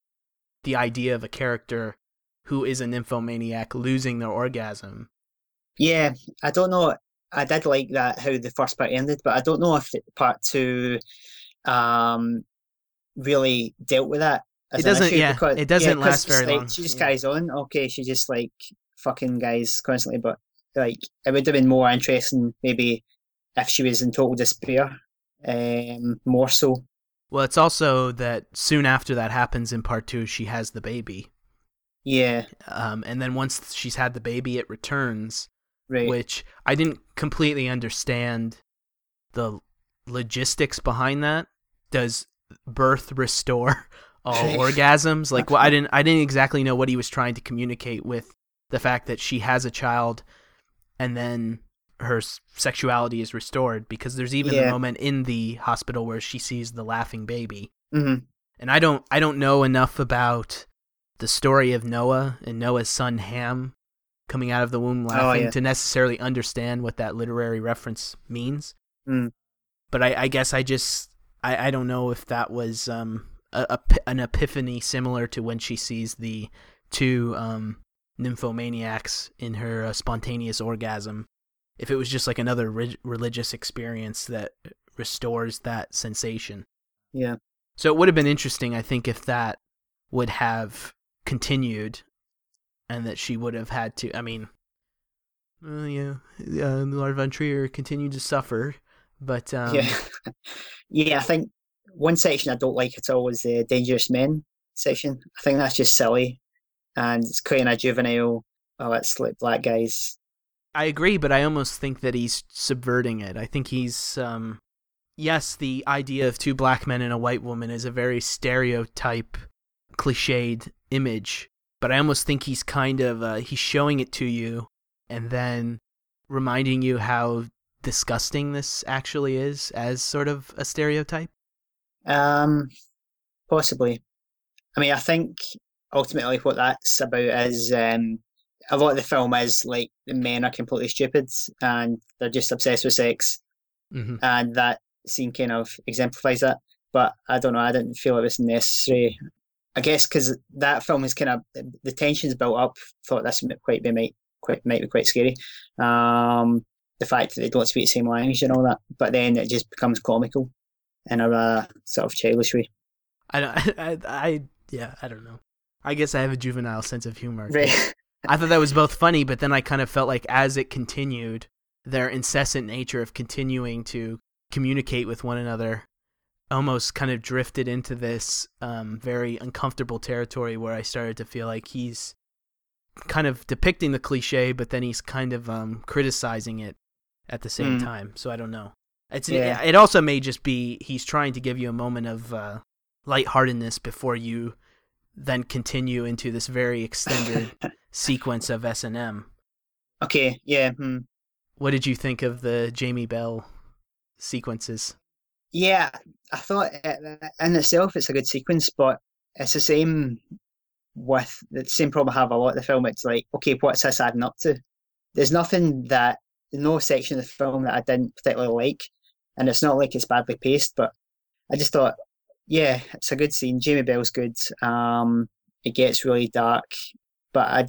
The idea of a character who is a nymphomaniac losing their orgasm. Yeah, I don't know. I did like that, how the first part ended, but I don't know if part two really dealt with that. It doesn't last very long. She just carries on. Okay, she just like fucking guys constantly, but like it would have been more interesting maybe if she was in total despair, more so. Well, it's also that soon after that happens in part two, she has the baby. Yeah. And then once she's had the baby, it returns, right. Which I didn't completely understand the logistics behind that. Does birth restore all orgasms? Like, well, I didn't exactly know what he was trying to communicate with the fact that she has a child and then her sexuality is restored, because there's even the moment in the hospital where she sees the laughing baby. Mm-hmm. And I don't know enough about the story of Noah and Noah's son Ham coming out of the womb laughing to necessarily understand what that literary reference means. Mm. But I guess I don't know if that was an epiphany similar to when she sees the two nymphomaniacs in her spontaneous orgasm, if it was just like another religious experience that restores that sensation. Yeah. So it would have been interesting, I think, if that would have continued and that she would have had to, I mean, Lars von Trier continued to suffer, but... I think one section I don't like at all is the Dangerous Men section. I think that's just silly, and it's creating a juvenile, it's like black guys. I agree, but I almost think that he's subverting it. I think he's... yes, the idea of two black men and a white woman is a very stereotype, cliched image, but I almost think he's kind of... he's showing it to you and then reminding you how disgusting this actually is as sort of a stereotype? Possibly. I mean, I think ultimately what that's about is a lot of the film is like the men are completely stupid and they're just obsessed with sex. Mm-hmm. And that scene kind of exemplifies that. But I don't know, I didn't feel it was necessary. I guess because that film is kind of, the tension's built up, thought this might be quite scary. The fact that they don't speak the same language and all that, but then it just becomes comical in a sort of childish way. I don't know. I guess I have a juvenile sense of humor. Right. I thought that was both funny, but then I kind of felt like as it continued, their incessant nature of continuing to communicate with one another almost kind of drifted into this very uncomfortable territory where I started to feel like he's kind of depicting the cliche, but then he's kind of criticizing it at the same time. So I don't know. It also may just be he's trying to give you a moment of lightheartedness before you then continue into this very extended sequence of S&M. Okay, yeah. Hmm. What did you think of the Jamie Bell sequences? Yeah, I thought in itself it's a good sequence, but it's the same... with the same problem I have a lot of the film. It's like, okay, what's this adding up to? There's nothing that, no section of the film that I didn't particularly like, and it's not like it's badly paced, but I just thought, yeah, it's a good scene. Jamie Bell's good. It gets really dark, but I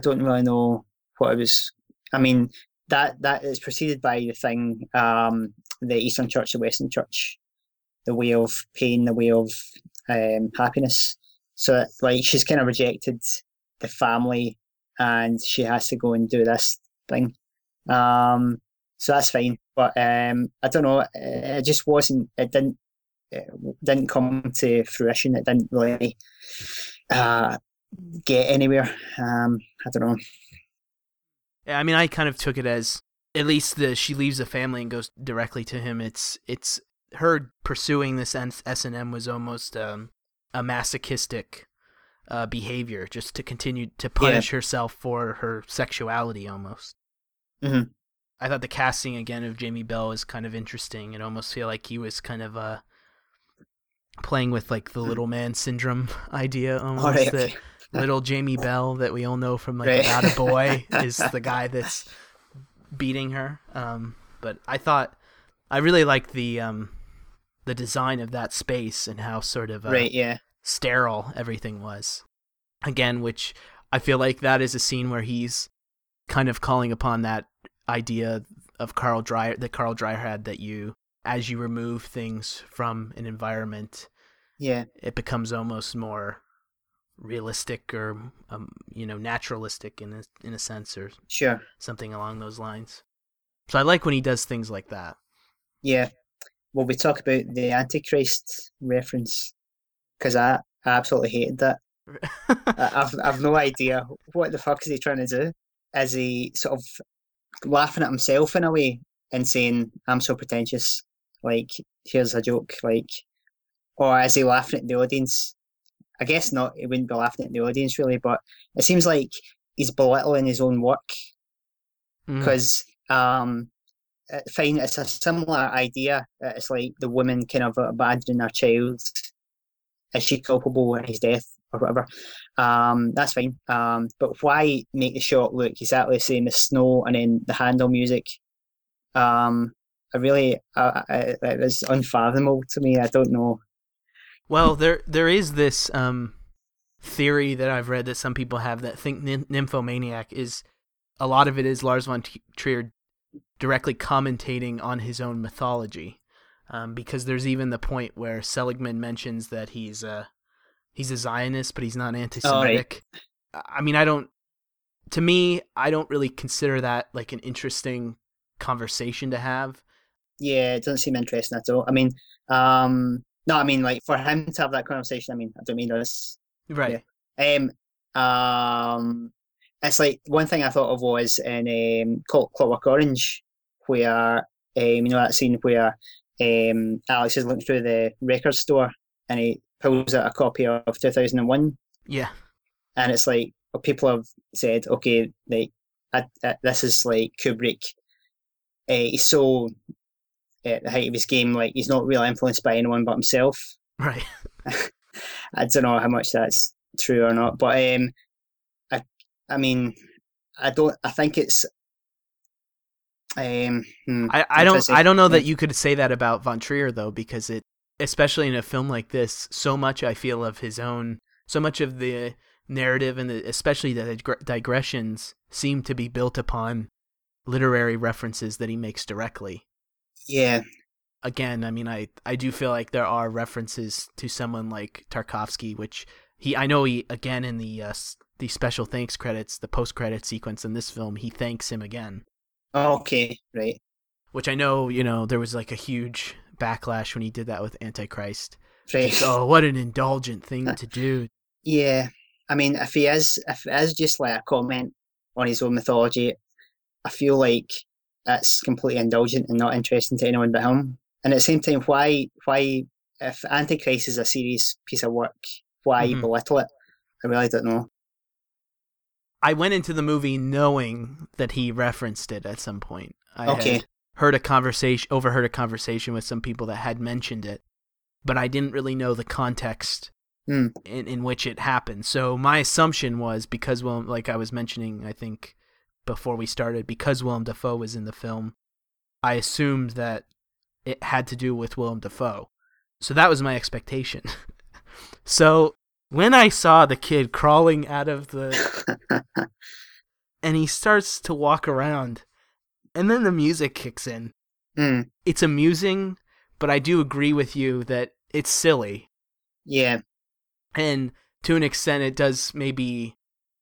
don't really know what it was. I mean, that is preceded by the thing, the Eastern Church, the Western Church, the way of pain, the way of happiness. So, like, she's kind of rejected the family and she has to go and do this thing. So that's fine. But I don't know, it just wasn't, it didn't come to fruition. It didn't really get anywhere. I don't know. Yeah, I mean, I kind of took it as, at least she leaves the family and goes directly to him. It's her pursuing this S&M was almost... a masochistic behavior, just to continue to punish herself for her sexuality almost. Mm-hmm. I thought the casting again of Jamie Bell was kind of interesting. It almost feel like he was kind of playing with like the little man syndrome idea almost. Right. That little Jamie Bell that we all know from like About a Boy is the guy that's beating her. But I really liked the design of that space and how sort of sterile everything was. Again, which I feel like that is a scene where he's kind of calling upon that idea of Carl Dreyer had, that as you remove things from an environment, it becomes almost more realistic or naturalistic in a sense, or sure, something along those lines. So I like when he does things like that. Yeah. Well, we talk about the Antichrist reference, because I absolutely hated that. I've no idea what the fuck is he trying to do. Is he sort of laughing at himself in a way and saying, "I'm so pretentious"? Like, here's a joke. Like, or is he laughing at the audience? I guess not. He wouldn't be laughing at the audience really, but it seems like he's belittling his own work, because fine, it's a similar idea. It's like the woman kind of abandoning her child. Is she culpable in his death or whatever? That's fine. But why make the shot look exactly the same as Snow and then the Handel music? It was unfathomable to me. I don't know. Well, there is this theory that I've read that some people have that think Nymphomaniac is, a lot of it is Lars von Trier directly commentating on his own mythology, because there's even the point where Seligman mentions that he's a Zionist, but he's not anti-Semitic. Oh, right. I mean, I don't really consider that like an interesting conversation to have. Yeah, it doesn't seem interesting at all. I mean, like for him to have that conversation, I mean, I don't mean this. Right. Yeah. It's like one thing I thought of was in Clockwork Orange, where that scene where Alex is looking through the record store and he pulls out a copy of 2001. Yeah. And it's like, well, people have said, okay, like this is like Kubrick. He's so at the height of his game, like he's not really influenced by anyone but himself. Right. I don't know how much that's true or not, but I don't know that you could say that about Von Trier though, because it, especially in a film like this, so much I feel of his own, so much of the narrative and especially the digressions seem to be built upon literary references that he makes directly. Yeah. Again, I mean, I do feel like there are references to someone like Tarkovsky, which I know he again in the special thanks credits, the post credit sequence in this film, he thanks him again. Okay, right. Which I know, there was like a huge backlash when he did that with Antichrist. Right. Just, oh, what an indulgent thing to do. Yeah, I mean, if it is just like a comment on his own mythology, I feel like that's completely indulgent and not interesting to anyone but him. And at the same time, why if Antichrist is a serious piece of work, why belittle it? I really don't know. I went into the movie knowing that he referenced it at some point. I had overheard a conversation with some people that had mentioned it, but I didn't really know the context in which it happened. So my assumption was because Willem, like I was mentioning, I think before we started, because Willem Dafoe was in the film, I assumed that it had to do with Willem Dafoe. So that was my expectation. So when I saw the kid crawling out of the... and he starts to walk around, and then the music kicks in. Mm. It's amusing, but I do agree with you that it's silly. Yeah. And to an extent, it does maybe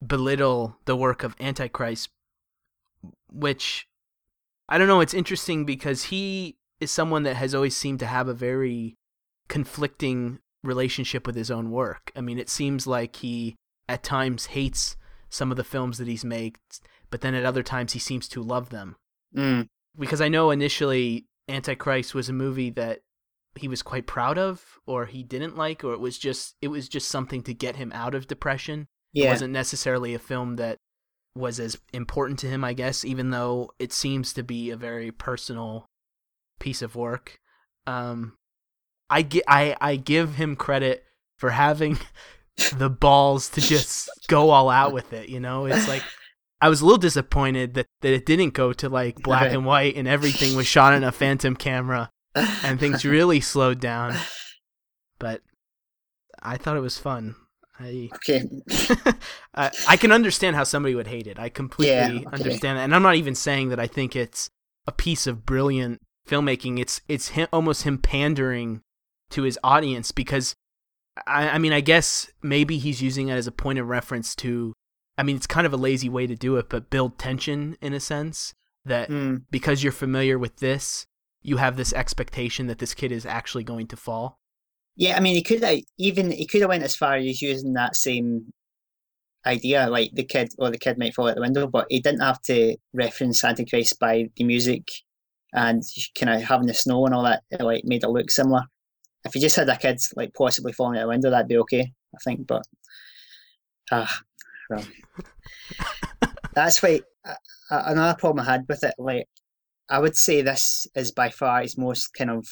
belittle the work of Antichrist, which, I don't know, it's interesting because he is someone that has always seemed to have a very conflicting relationship with his own work. I mean, it seems like he at times hates some of the films that he's made, but then at other times he seems to love them. Mm. Because I know initially Antichrist was a movie that he was quite proud of, or he didn't like, or it was just something to get him out of depression. Yeah. It wasn't necessarily a film that was as important to him, I guess, even though it seems to be a very personal piece of work. I give him credit for having the balls to just go all out with it, It's like, I was a little disappointed that it didn't go to like black and white and everything was shot in a phantom camera and things really slowed down. But I thought it was fun. I can understand how somebody would hate it. I completely understand that. And I'm not even saying that I think it's a piece of brilliant filmmaking. It's almost him pandering to his audience, because I mean I guess maybe he's using it as a point of reference to, I mean, it's kind of a lazy way to do it, but build tension in a sense that because you're familiar with this, you have this expectation that this kid is actually going to fall. Yeah, I mean, he could have went as far as using that same idea, like the kid might fall out the window, but he didn't have to reference Antichrist by the music and kind of having the snow and all that. It like made it look similar. If you just had a kid like possibly falling out a window, that'd be okay, I think. But well, that's why another problem I had with it. Like, I would say this is by far its most kind of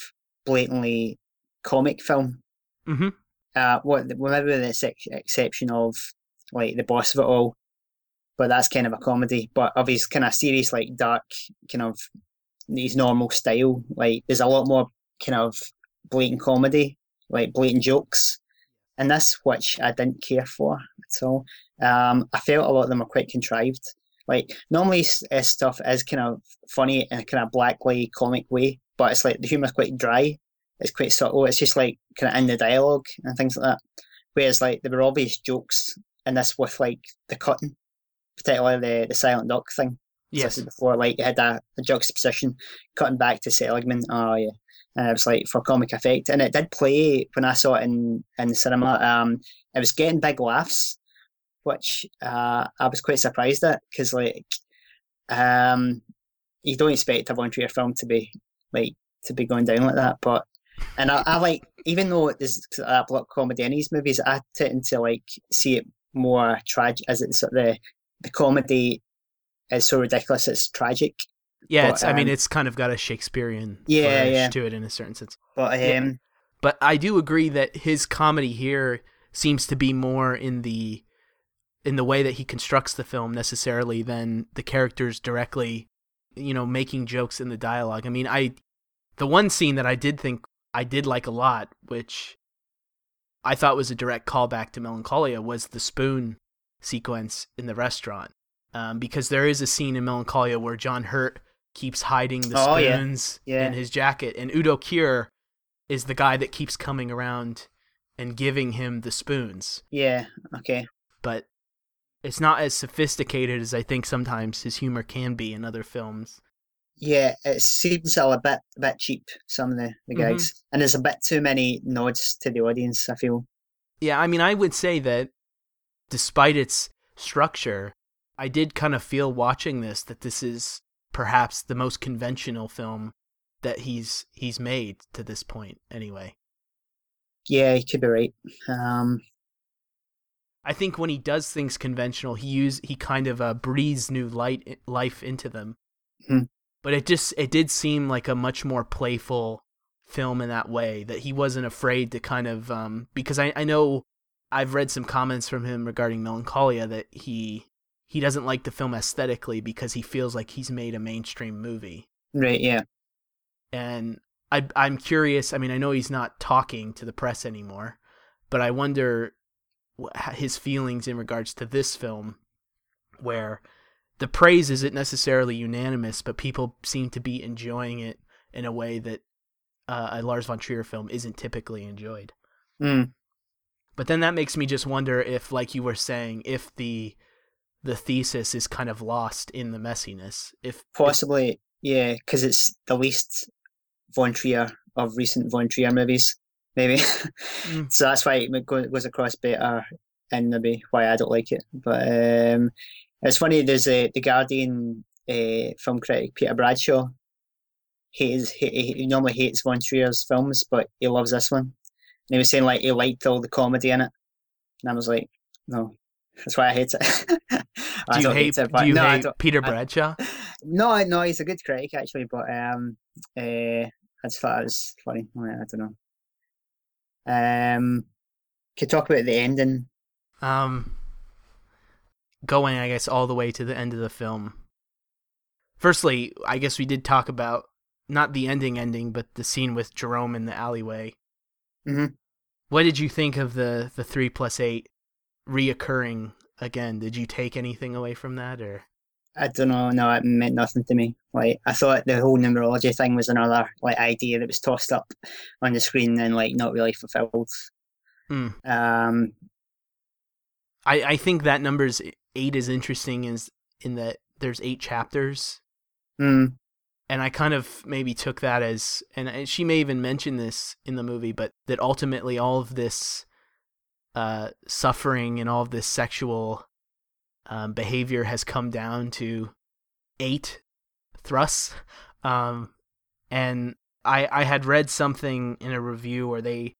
blatantly comic film. Mm-hmm. Maybe with the exception of like The Boss of It All, but that's kind of a comedy. But of his kind of serious, like dark kind of his normal style, like there's a lot more kind of blatant comedy, like blatant jokes, in this, which I didn't care for at all. I felt a lot of them were quite contrived. Like, normally stuff is kind of funny in a kind of blackly comic way, but it's like the humour's quite dry. It's quite subtle. It's just like kind of in the dialogue and things like that. Whereas like there were obvious jokes in this with like the cutting, particularly the Silent Duck thing. Yes. So before, like, you had a juxtaposition cutting back to Seligman. Oh, yeah. And it was like for comic effect. And it did play when I saw it in the cinema. It was getting big laughs, which I was quite surprised at, because like you don't expect a Von Trier film to be going down like that. But and I like, even though there's that block comedy in these movies, I tend to like see it more tragic, as it's the comedy is so ridiculous it's tragic. Yeah, but, I mean, it's kind of got a Shakespearean flourish to it in a certain sense. But but I do agree that his comedy here seems to be more in the way that he constructs the film necessarily than the characters directly, you know, making jokes in the dialogue. I mean, the one scene that I did like a lot, which I thought was a direct callback to Melancholia, was the spoon sequence in the restaurant. Because there is a scene in Melancholia where John Hurt keeps hiding the spoons in his jacket, and Udo Kier is the guy that keeps coming around and giving him the spoons. Yeah, okay. But it's not as sophisticated as I think sometimes his humor can be in other films. Yeah, it seems a bit cheap, some of the gags. Mm-hmm. And there's a bit too many nods to the audience, I feel. Yeah, I mean, I would say that despite its structure, I did kind of feel watching this that this is perhaps the most conventional film that he's made to this point anyway. Yeah, you could be right. I think when he does things conventional, he kind of breathes new life into them. Mm-hmm. But it did seem like a much more playful film in that way, that he wasn't afraid to kind of because I know I've read some comments from him regarding Melancholia that he doesn't like the film aesthetically because he feels like he's made a mainstream movie. Right, yeah. And I'm curious. I mean, I know he's not talking to the press anymore, but I wonder his feelings in regards to this film, where the praise isn't necessarily unanimous, but people seem to be enjoying it in a way that a Lars von Trier film isn't typically enjoyed. Mm. But then that makes me just wonder if, like you were saying, if the thesis is kind of lost in the messiness. Possibly, because it's the least Von Trier of recent Von Trier movies, maybe. Mm. So that's why it goes across better, and maybe why I don't like it. But it's funny, there's the Guardian film critic, Peter Bradshaw. He normally hates Von Trier's films, but he loves this one. And he was saying like he liked all the comedy in it. And I was like, no. That's why I hate it. Do you hate Peter Bradshaw? No, he's a good critic actually, but I just thought it was funny. I don't know. Could talk about the ending. Going, I guess, all the way to the end of the film. Firstly, I guess we did talk about not the ending, but the scene with Jerome in the alleyway. Mm-hmm. What did you think of the 3+8? Reoccurring again? Did you take anything away from that, or? I don't know. No, it meant nothing to me. Like, I thought the whole numerology thing was another like idea that was tossed up on the screen and like not really fulfilled. Mm. I think that numbers 8 is interesting, is in that there's 8 chapters. Mm. And I kind of maybe took that as, and she may even mention this in the movie, but that ultimately all of this suffering and all of this sexual behavior has come down to 8 thrusts. And I had read something in a review where they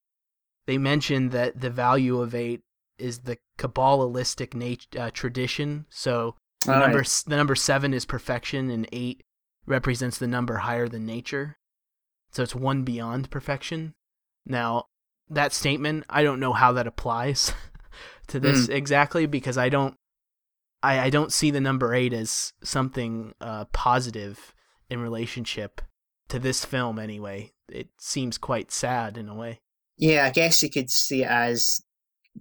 mentioned that the value of 8 is the Kabbalistic tradition. So the number 7 is perfection, and 8 represents the number higher than nature. So it's one beyond perfection. Now, that statement, I don't know how that applies to this exactly, because I don't see the number 8 as something positive in relationship to this film anyway. It seems quite sad in a way. Yeah, I guess you could see it as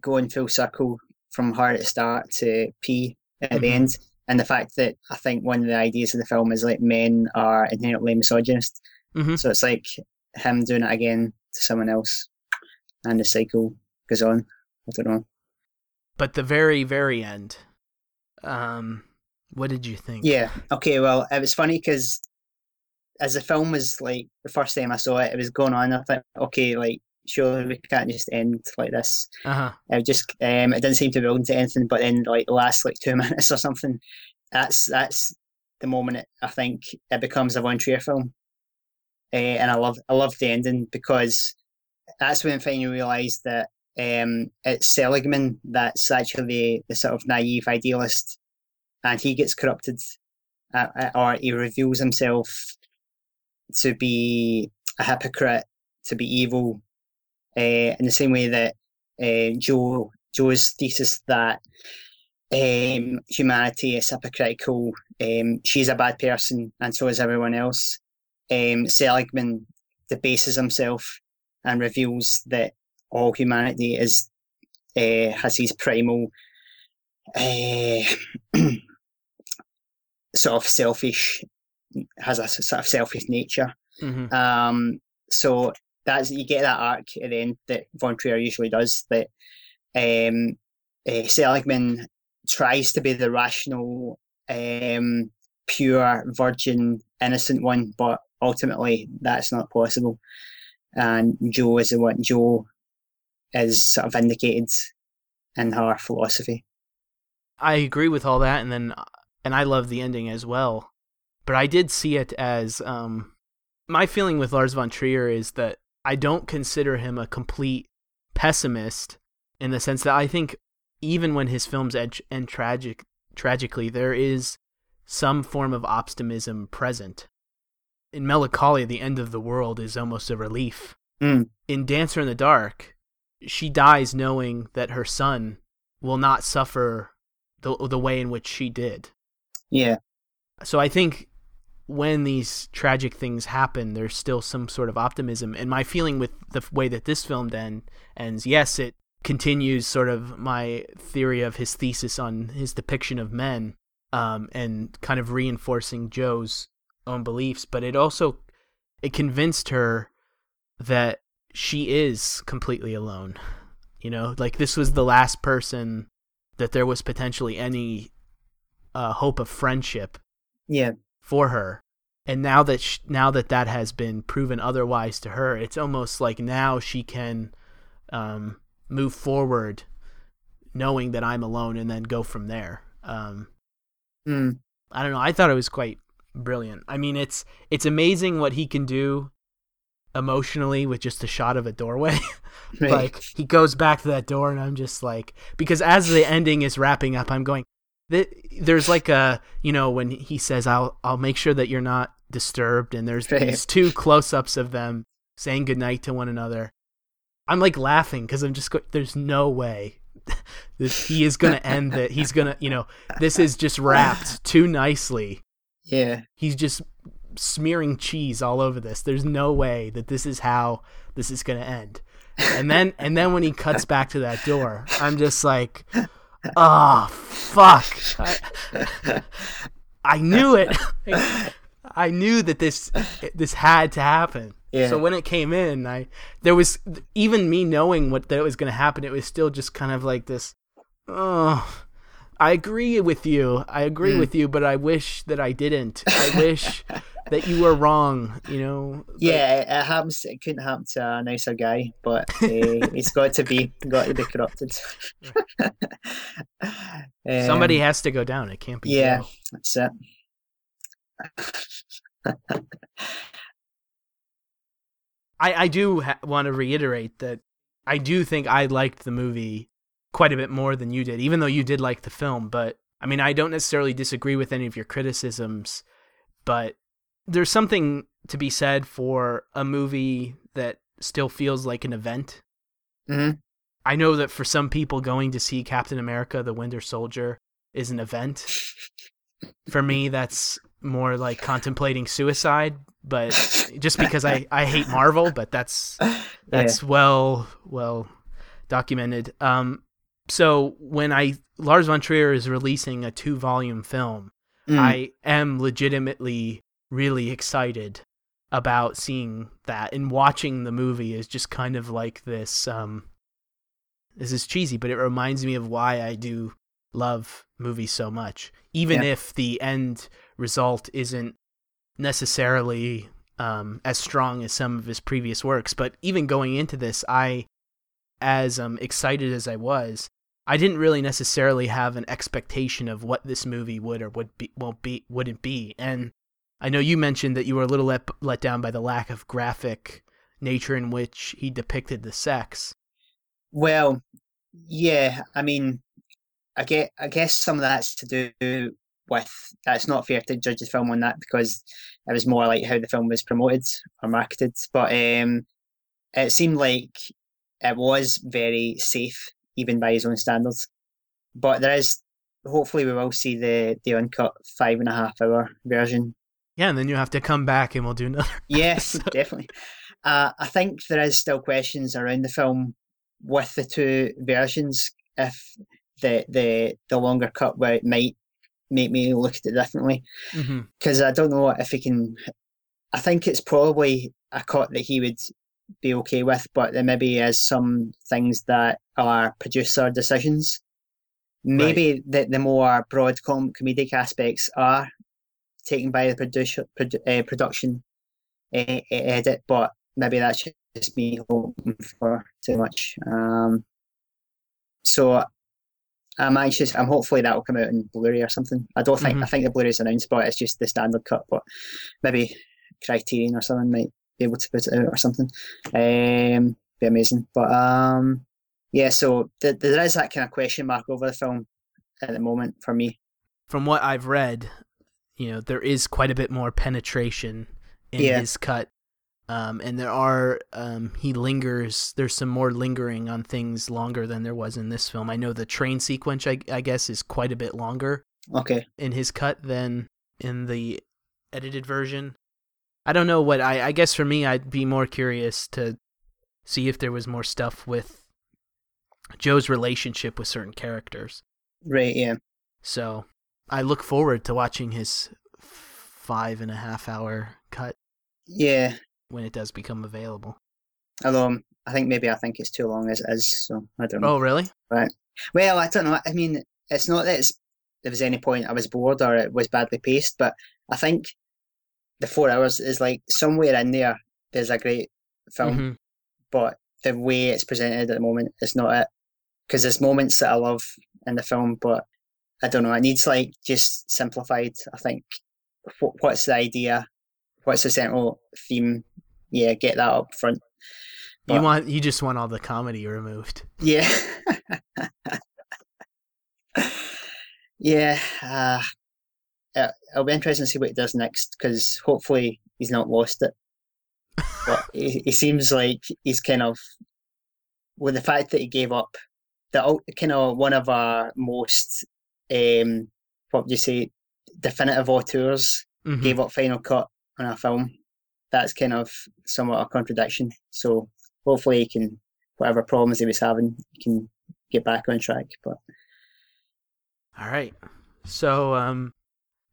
going full circle from her at the start to P at the end. And the fact that I think one of the ideas of the film is like men are inherently misogynist. So it's like him doing it again to someone else. And the cycle goes on. I don't know. But the very, very end, what did you think? Yeah. Okay, well, it was funny because as the film was like, the first time I saw it, it was going on. I thought, okay, like, surely we can't just end like this. It just it didn't seem to build into anything, but then like the last like 2 minutes or something, that's the moment it, I think it becomes a Von Trier film, and I love the ending because that's when I finally realised that it's Seligman that's actually the sort of naive idealist, and he gets corrupted, or he reveals himself to be a hypocrite, to be evil. In the same way that Joe's thesis that humanity is hypocritical, she's a bad person and so is everyone else. Seligman debases himself and reveals that all humanity is has these primal sort of selfish, has a sort of selfish nature. So that's, you get that arc at the end that Von Trier usually does, that Seligman tries to be the rational, pure, virgin, innocent one, but ultimately that's not possible. And Joe is the one. Joe is sort of vindicated in her philosophy. I agree with all that, and I love the ending as well. But I did see it as my feeling with Lars von Trier is that I don't consider him a complete pessimist, in the sense that I think even when his films end tragically, there is some form of optimism present. In Melancholia, the end of the world is almost a relief. In Dancer in the Dark, she dies knowing that her son will not suffer the way in which she did. Yeah. So I think when these tragic things happen, there's still some sort of optimism. And my feeling with the way that this film then ends, yes, it continues sort of my theory of his thesis on his depiction of men, and kind of reinforcing Joe's own beliefs. But it also, it convinced her that she is completely alone. You know, like this was the last person that there was potentially any hope of friendship. Yeah. For her, and now that has been proven otherwise to her, it's almost like now she can move forward knowing that I'm alone and then go from there. I don't know, I thought it was quite brilliant. I mean, it's amazing what he can do emotionally with just a shot of a doorway. Right. Like he goes back to that door and I'm just like, because as the ending is wrapping up, I'm going, there's like a, you know, when he says, I'll make sure that you're not disturbed, and there's these two close-ups of them saying goodnight to one another. I'm like laughing because I'm just there's no way that he is going to end that. He's going to, you know, this is just wrapped too nicely. Yeah. He's just smearing cheese all over this. There's no way that this is how this is going to end. And then when he cuts back to that door, I'm just like, oh, fuck. I knew it. I knew that this had to happen. Yeah. So when it came in, there was, even me knowing that was going to happen, it was still just kind of like this, oh, I agree with you, but I wish that I didn't. I wish that you were wrong, you know? Yeah, it happens. It couldn't happen to a nicer guy, but it's got to be corrupted. Somebody has to go down. It can't be. Yeah, that's it. I do want to reiterate that I do think I liked the movie quite a bit more than you did, even though you did like the film. But I mean, I don't necessarily disagree with any of your criticisms, but there's something to be said for a movie that still feels like an event. Mm-hmm. I know that for some people, going to see Captain America: The Winter Soldier is an event. For me, that's more like contemplating suicide, but just because I hate Marvel, but that's well documented. So when Lars von Trier is releasing a 2-volume film, I am legitimately really excited about seeing that, and watching the movie is just kind of like this, this is cheesy, but it reminds me of why I do love movies so much, even if the end result isn't necessarily as strong as some of his previous works. But even going into this, as excited as I was, I didn't really necessarily have an expectation of what this movie would or wouldn't be. And I know you mentioned that you were a little let down by the lack of graphic nature in which he depicted the sex. Well, yeah, I mean, I guess some of that's to do with, it's not fair to judge the film on that, because it was more like how the film was promoted or marketed. But it seemed like it was very safe, even by his own standards. But there is, hopefully we will see the uncut 5.5-hour version. Yeah, and then you have to come back and we'll do another. Yes, definitely. I think there is still questions around the film with the two versions, if the longer cut where it might make me look at it differently. Because I don't know if he can... I think it's probably a cut that he would be okay with, but there maybe is some things that are producer decisions. Maybe the more broad comedic aspects are taken by the production edit, but maybe that's just me hoping for too much. So I'm anxious. I'm hopefully that will come out in Blu-ray or something. I don't think, I think the Blu-ray's announced, but it's just the standard cut, but maybe Criterion or something might be able to put it out or something. Be amazing. But yeah, so there is that kind of question mark over the film at the moment for me. From what I've read, you know, there is quite a bit more penetration in his cut. And there are, he lingers, there's some more lingering on things longer than there was in this film. I know the train sequence, I guess, is quite a bit longer in his cut than in the edited version. I don't know what, I guess for me, I'd be more curious to see if there was more stuff with Joe's relationship with certain characters. Right, yeah. So I look forward to watching his 5.5-hour cut. Yeah. When it does become available. Although I think it's too long as it is, so I don't know. Oh, really? Right. Well, I don't know. I mean, it's not that there was any point I was bored or it was badly paced, but I think the 4 hours is like somewhere in there. There's a great film, but the way it's presented at the moment is not it. Because there's moments that I love in the film, but I don't know. It needs, like, just simplified, I think. What's the idea? What's the central theme? Yeah, get that up front. But you just want all the comedy removed. Yeah. Yeah. It'll be interesting to see what he does next, because hopefully he's not lost it. But he seems like he's kind of... Well, the fact that he gave up, the kind of one of our most... what would you say, definitive auteurs gave up final cut on a film. That's kind of somewhat a contradiction. So hopefully he can, whatever problems he was having, he can get back on track. But all right, so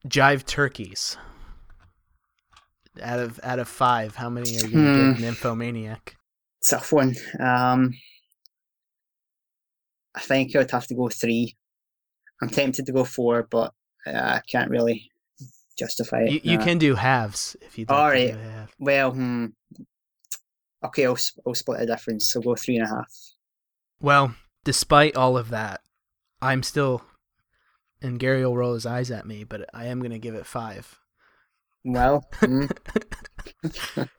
Jive Turkeys. Out of 5, how many are you going to give Nymphomaniac? Tough one. I think I would have to go 3. I'm tempted to go 4, but I can't really justify it. You can do halves if you'd like. All right. Well, okay, I'll split the difference. So go 3.5. Well, despite all of that, I'm still, and Gary will roll his eyes at me, but I am going to give it 5. Well,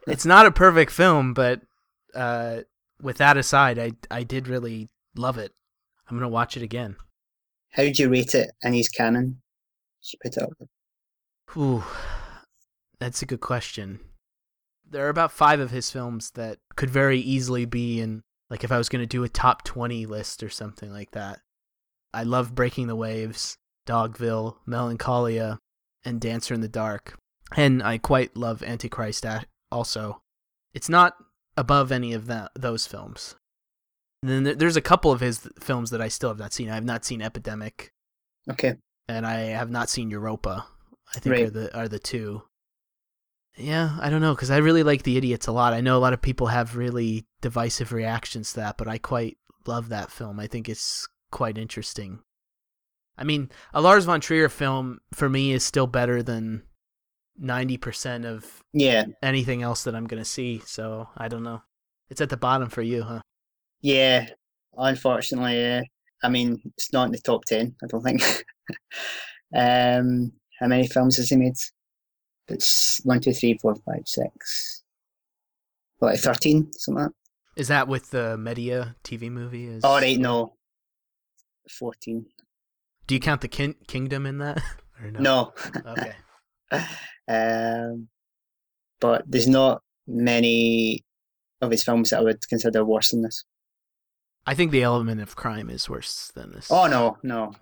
it's not a perfect film, but with that aside, I did really love it. I'm going to watch it again. How do you rate it in his canon? Just put it up. Ooh, that's a good question. There are about 5 of his films that could very easily be in, like, if I was going to do a top 20 list or something like that. I love Breaking the Waves, Dogville, Melancholia, and Dancer in the Dark. And I quite love Antichrist also. It's not above any of those films. And then there's a couple of his films that I still have not seen. I have not seen Epidemic. Okay. And I have not seen Europa. I think are the two. Yeah, I don't know, because I really like The Idiots a lot. I know a lot of people have really divisive reactions to that, but I quite love that film. I think it's quite interesting. I mean, a Lars von Trier film, for me, is still better than 90% of anything else that I'm going to see, so I don't know. It's at the bottom for you, huh? Yeah, unfortunately, yeah. I mean, it's not in the top 10, I don't think. How many films has he made? It's 1, 2, 3, 4, 5, 6. What, like 13? Something like that. Is that with the Media TV movie? Oh, right, no. 14. Do you count the Kingdom in that? Or no. Okay. But there's not many of his films that I would consider worse than this. I think The Element of Crime is worse than this. Oh, no. No,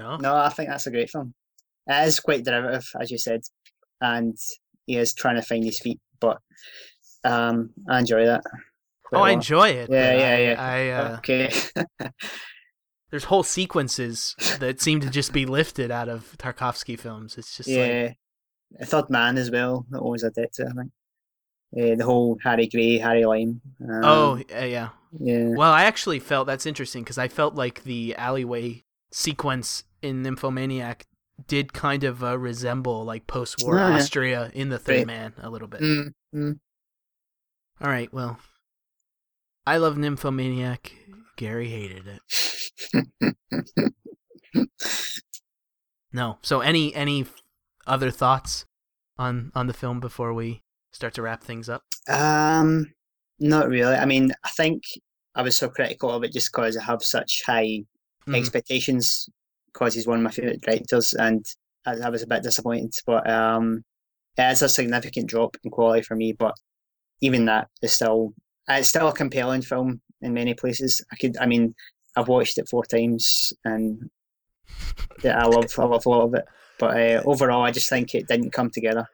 I think that's a great film. It is quite derivative, as you said, and he is trying to find his feet, but I enjoy that. Oh, I enjoy it. Yeah. Okay. There's whole sequences that seem to just be lifted out of Tarkovsky films. It's just Third Man as well. That always a debt to it, I think. The whole Harry Gray, Harry Lime. Yeah. Well, I actually felt that's interesting because I felt like the alleyway sequence in Nymphomaniac did kind of resemble like post-war Austria in The Third Man a little bit. Mm-hmm. All right, well, I love Nymphomaniac. Gary hated it. No, so any other thoughts on the film before we start to wrap things up? Not really. I mean, I think I was so critical of it just because I have such high expectations. Because he's one of my favourite directors, and I was a bit disappointed. But it is a significant drop in quality for me. But even that is still, it's still a compelling film in many places. I've watched it 4 times, and I love a lot of it. But overall, I just think it didn't come together.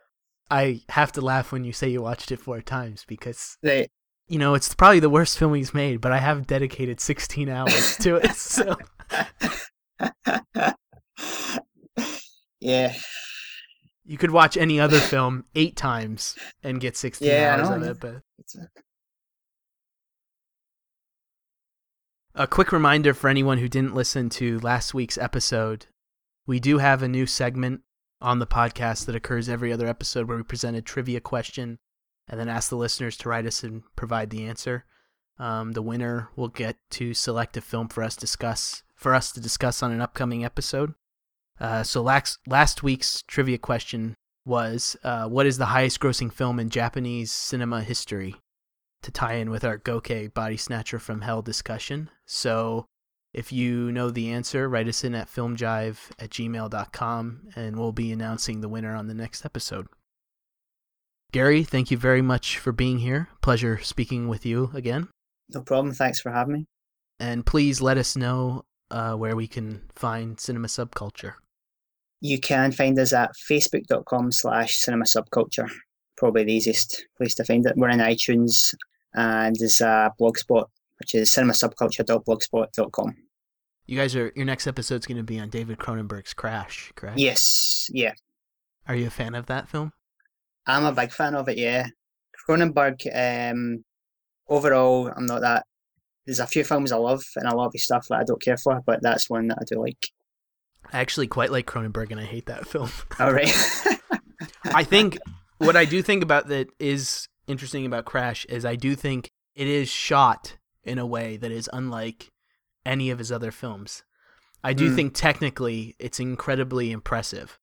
I have to laugh when you say you watched it 4 times because you know it's probably the worst film he's made. But I have dedicated 16 hours to it, so. Yeah, you could watch any other film 8 times and get 16 hours of it. But a quick reminder for anyone who didn't listen to last week's episode, we do have a new segment on the podcast that occurs every other episode where we present a trivia question and then ask the listeners to write us and provide the answer. The winner will get to select a film for us to discuss on an upcoming episode. So last week's trivia question was, what is the highest grossing film in Japanese cinema history, to tie in with our Gokai Body Snatcher from Hell discussion. So if you know the answer, write us in at filmjive@gmail.com, and we'll be announcing the winner on the next episode. Gary, thank you very much for being here. Pleasure speaking with you again. No problem. Thanks for having me. And please let us know where we can find Cinema Subculture. You can find us at facebook.com/Cinema Subculture. Probably the easiest place to find it. We're in iTunes, and there's a blogspot, which is cinemasubculture.blogspot.com. You guys your next episode's going to be on David Cronenberg's Crash, correct? Yes, yeah. Are you a fan of that film? I'm a big fan of it, yeah. Cronenberg, overall, I'm not that. There's a few films I love, and a lot of his stuff that I don't care for, but that's one that I do like. I actually quite like Cronenberg, and I hate that film. All right. I think what I do think about that is interesting about Crash is I do think it is shot in a way that is unlike any of his other films. I do think technically it's incredibly impressive,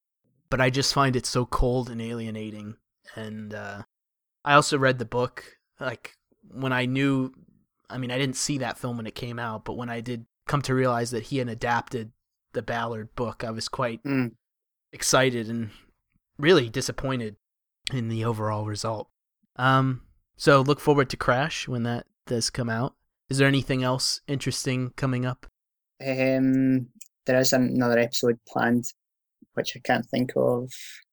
but I just find it so cold and alienating. And I also read the book, like when I knew... I mean, I didn't see that film when it came out, but when I did come to realize that he had adapted the Ballard book, I was quite excited and really disappointed in the overall result. So look forward to Crash when that does come out. Is there anything else interesting coming up? There is another episode planned, which I can't think of off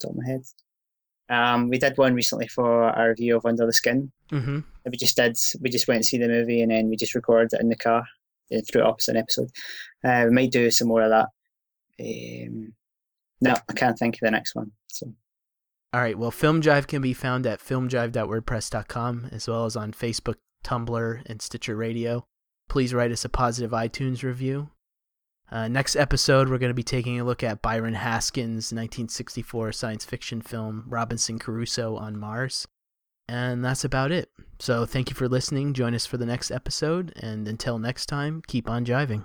the top of my head. We did one recently for our review of Under the Skin. Mm-hmm. We just went to see the movie and then we just recorded it in the car and threw it up as an episode. We might do some more of that. No, I can't think of the next one. So. All right. Well, Film Jive can be found at filmjive.wordpress.com as well as on Facebook, Tumblr, and Stitcher Radio. Please write us a positive iTunes review. Next episode, we're going to be taking a look at Byron Haskin's 1964 science fiction film, Robinson Crusoe on Mars. And that's about it. So thank you for listening. Join us for the next episode. And until next time, keep on jiving.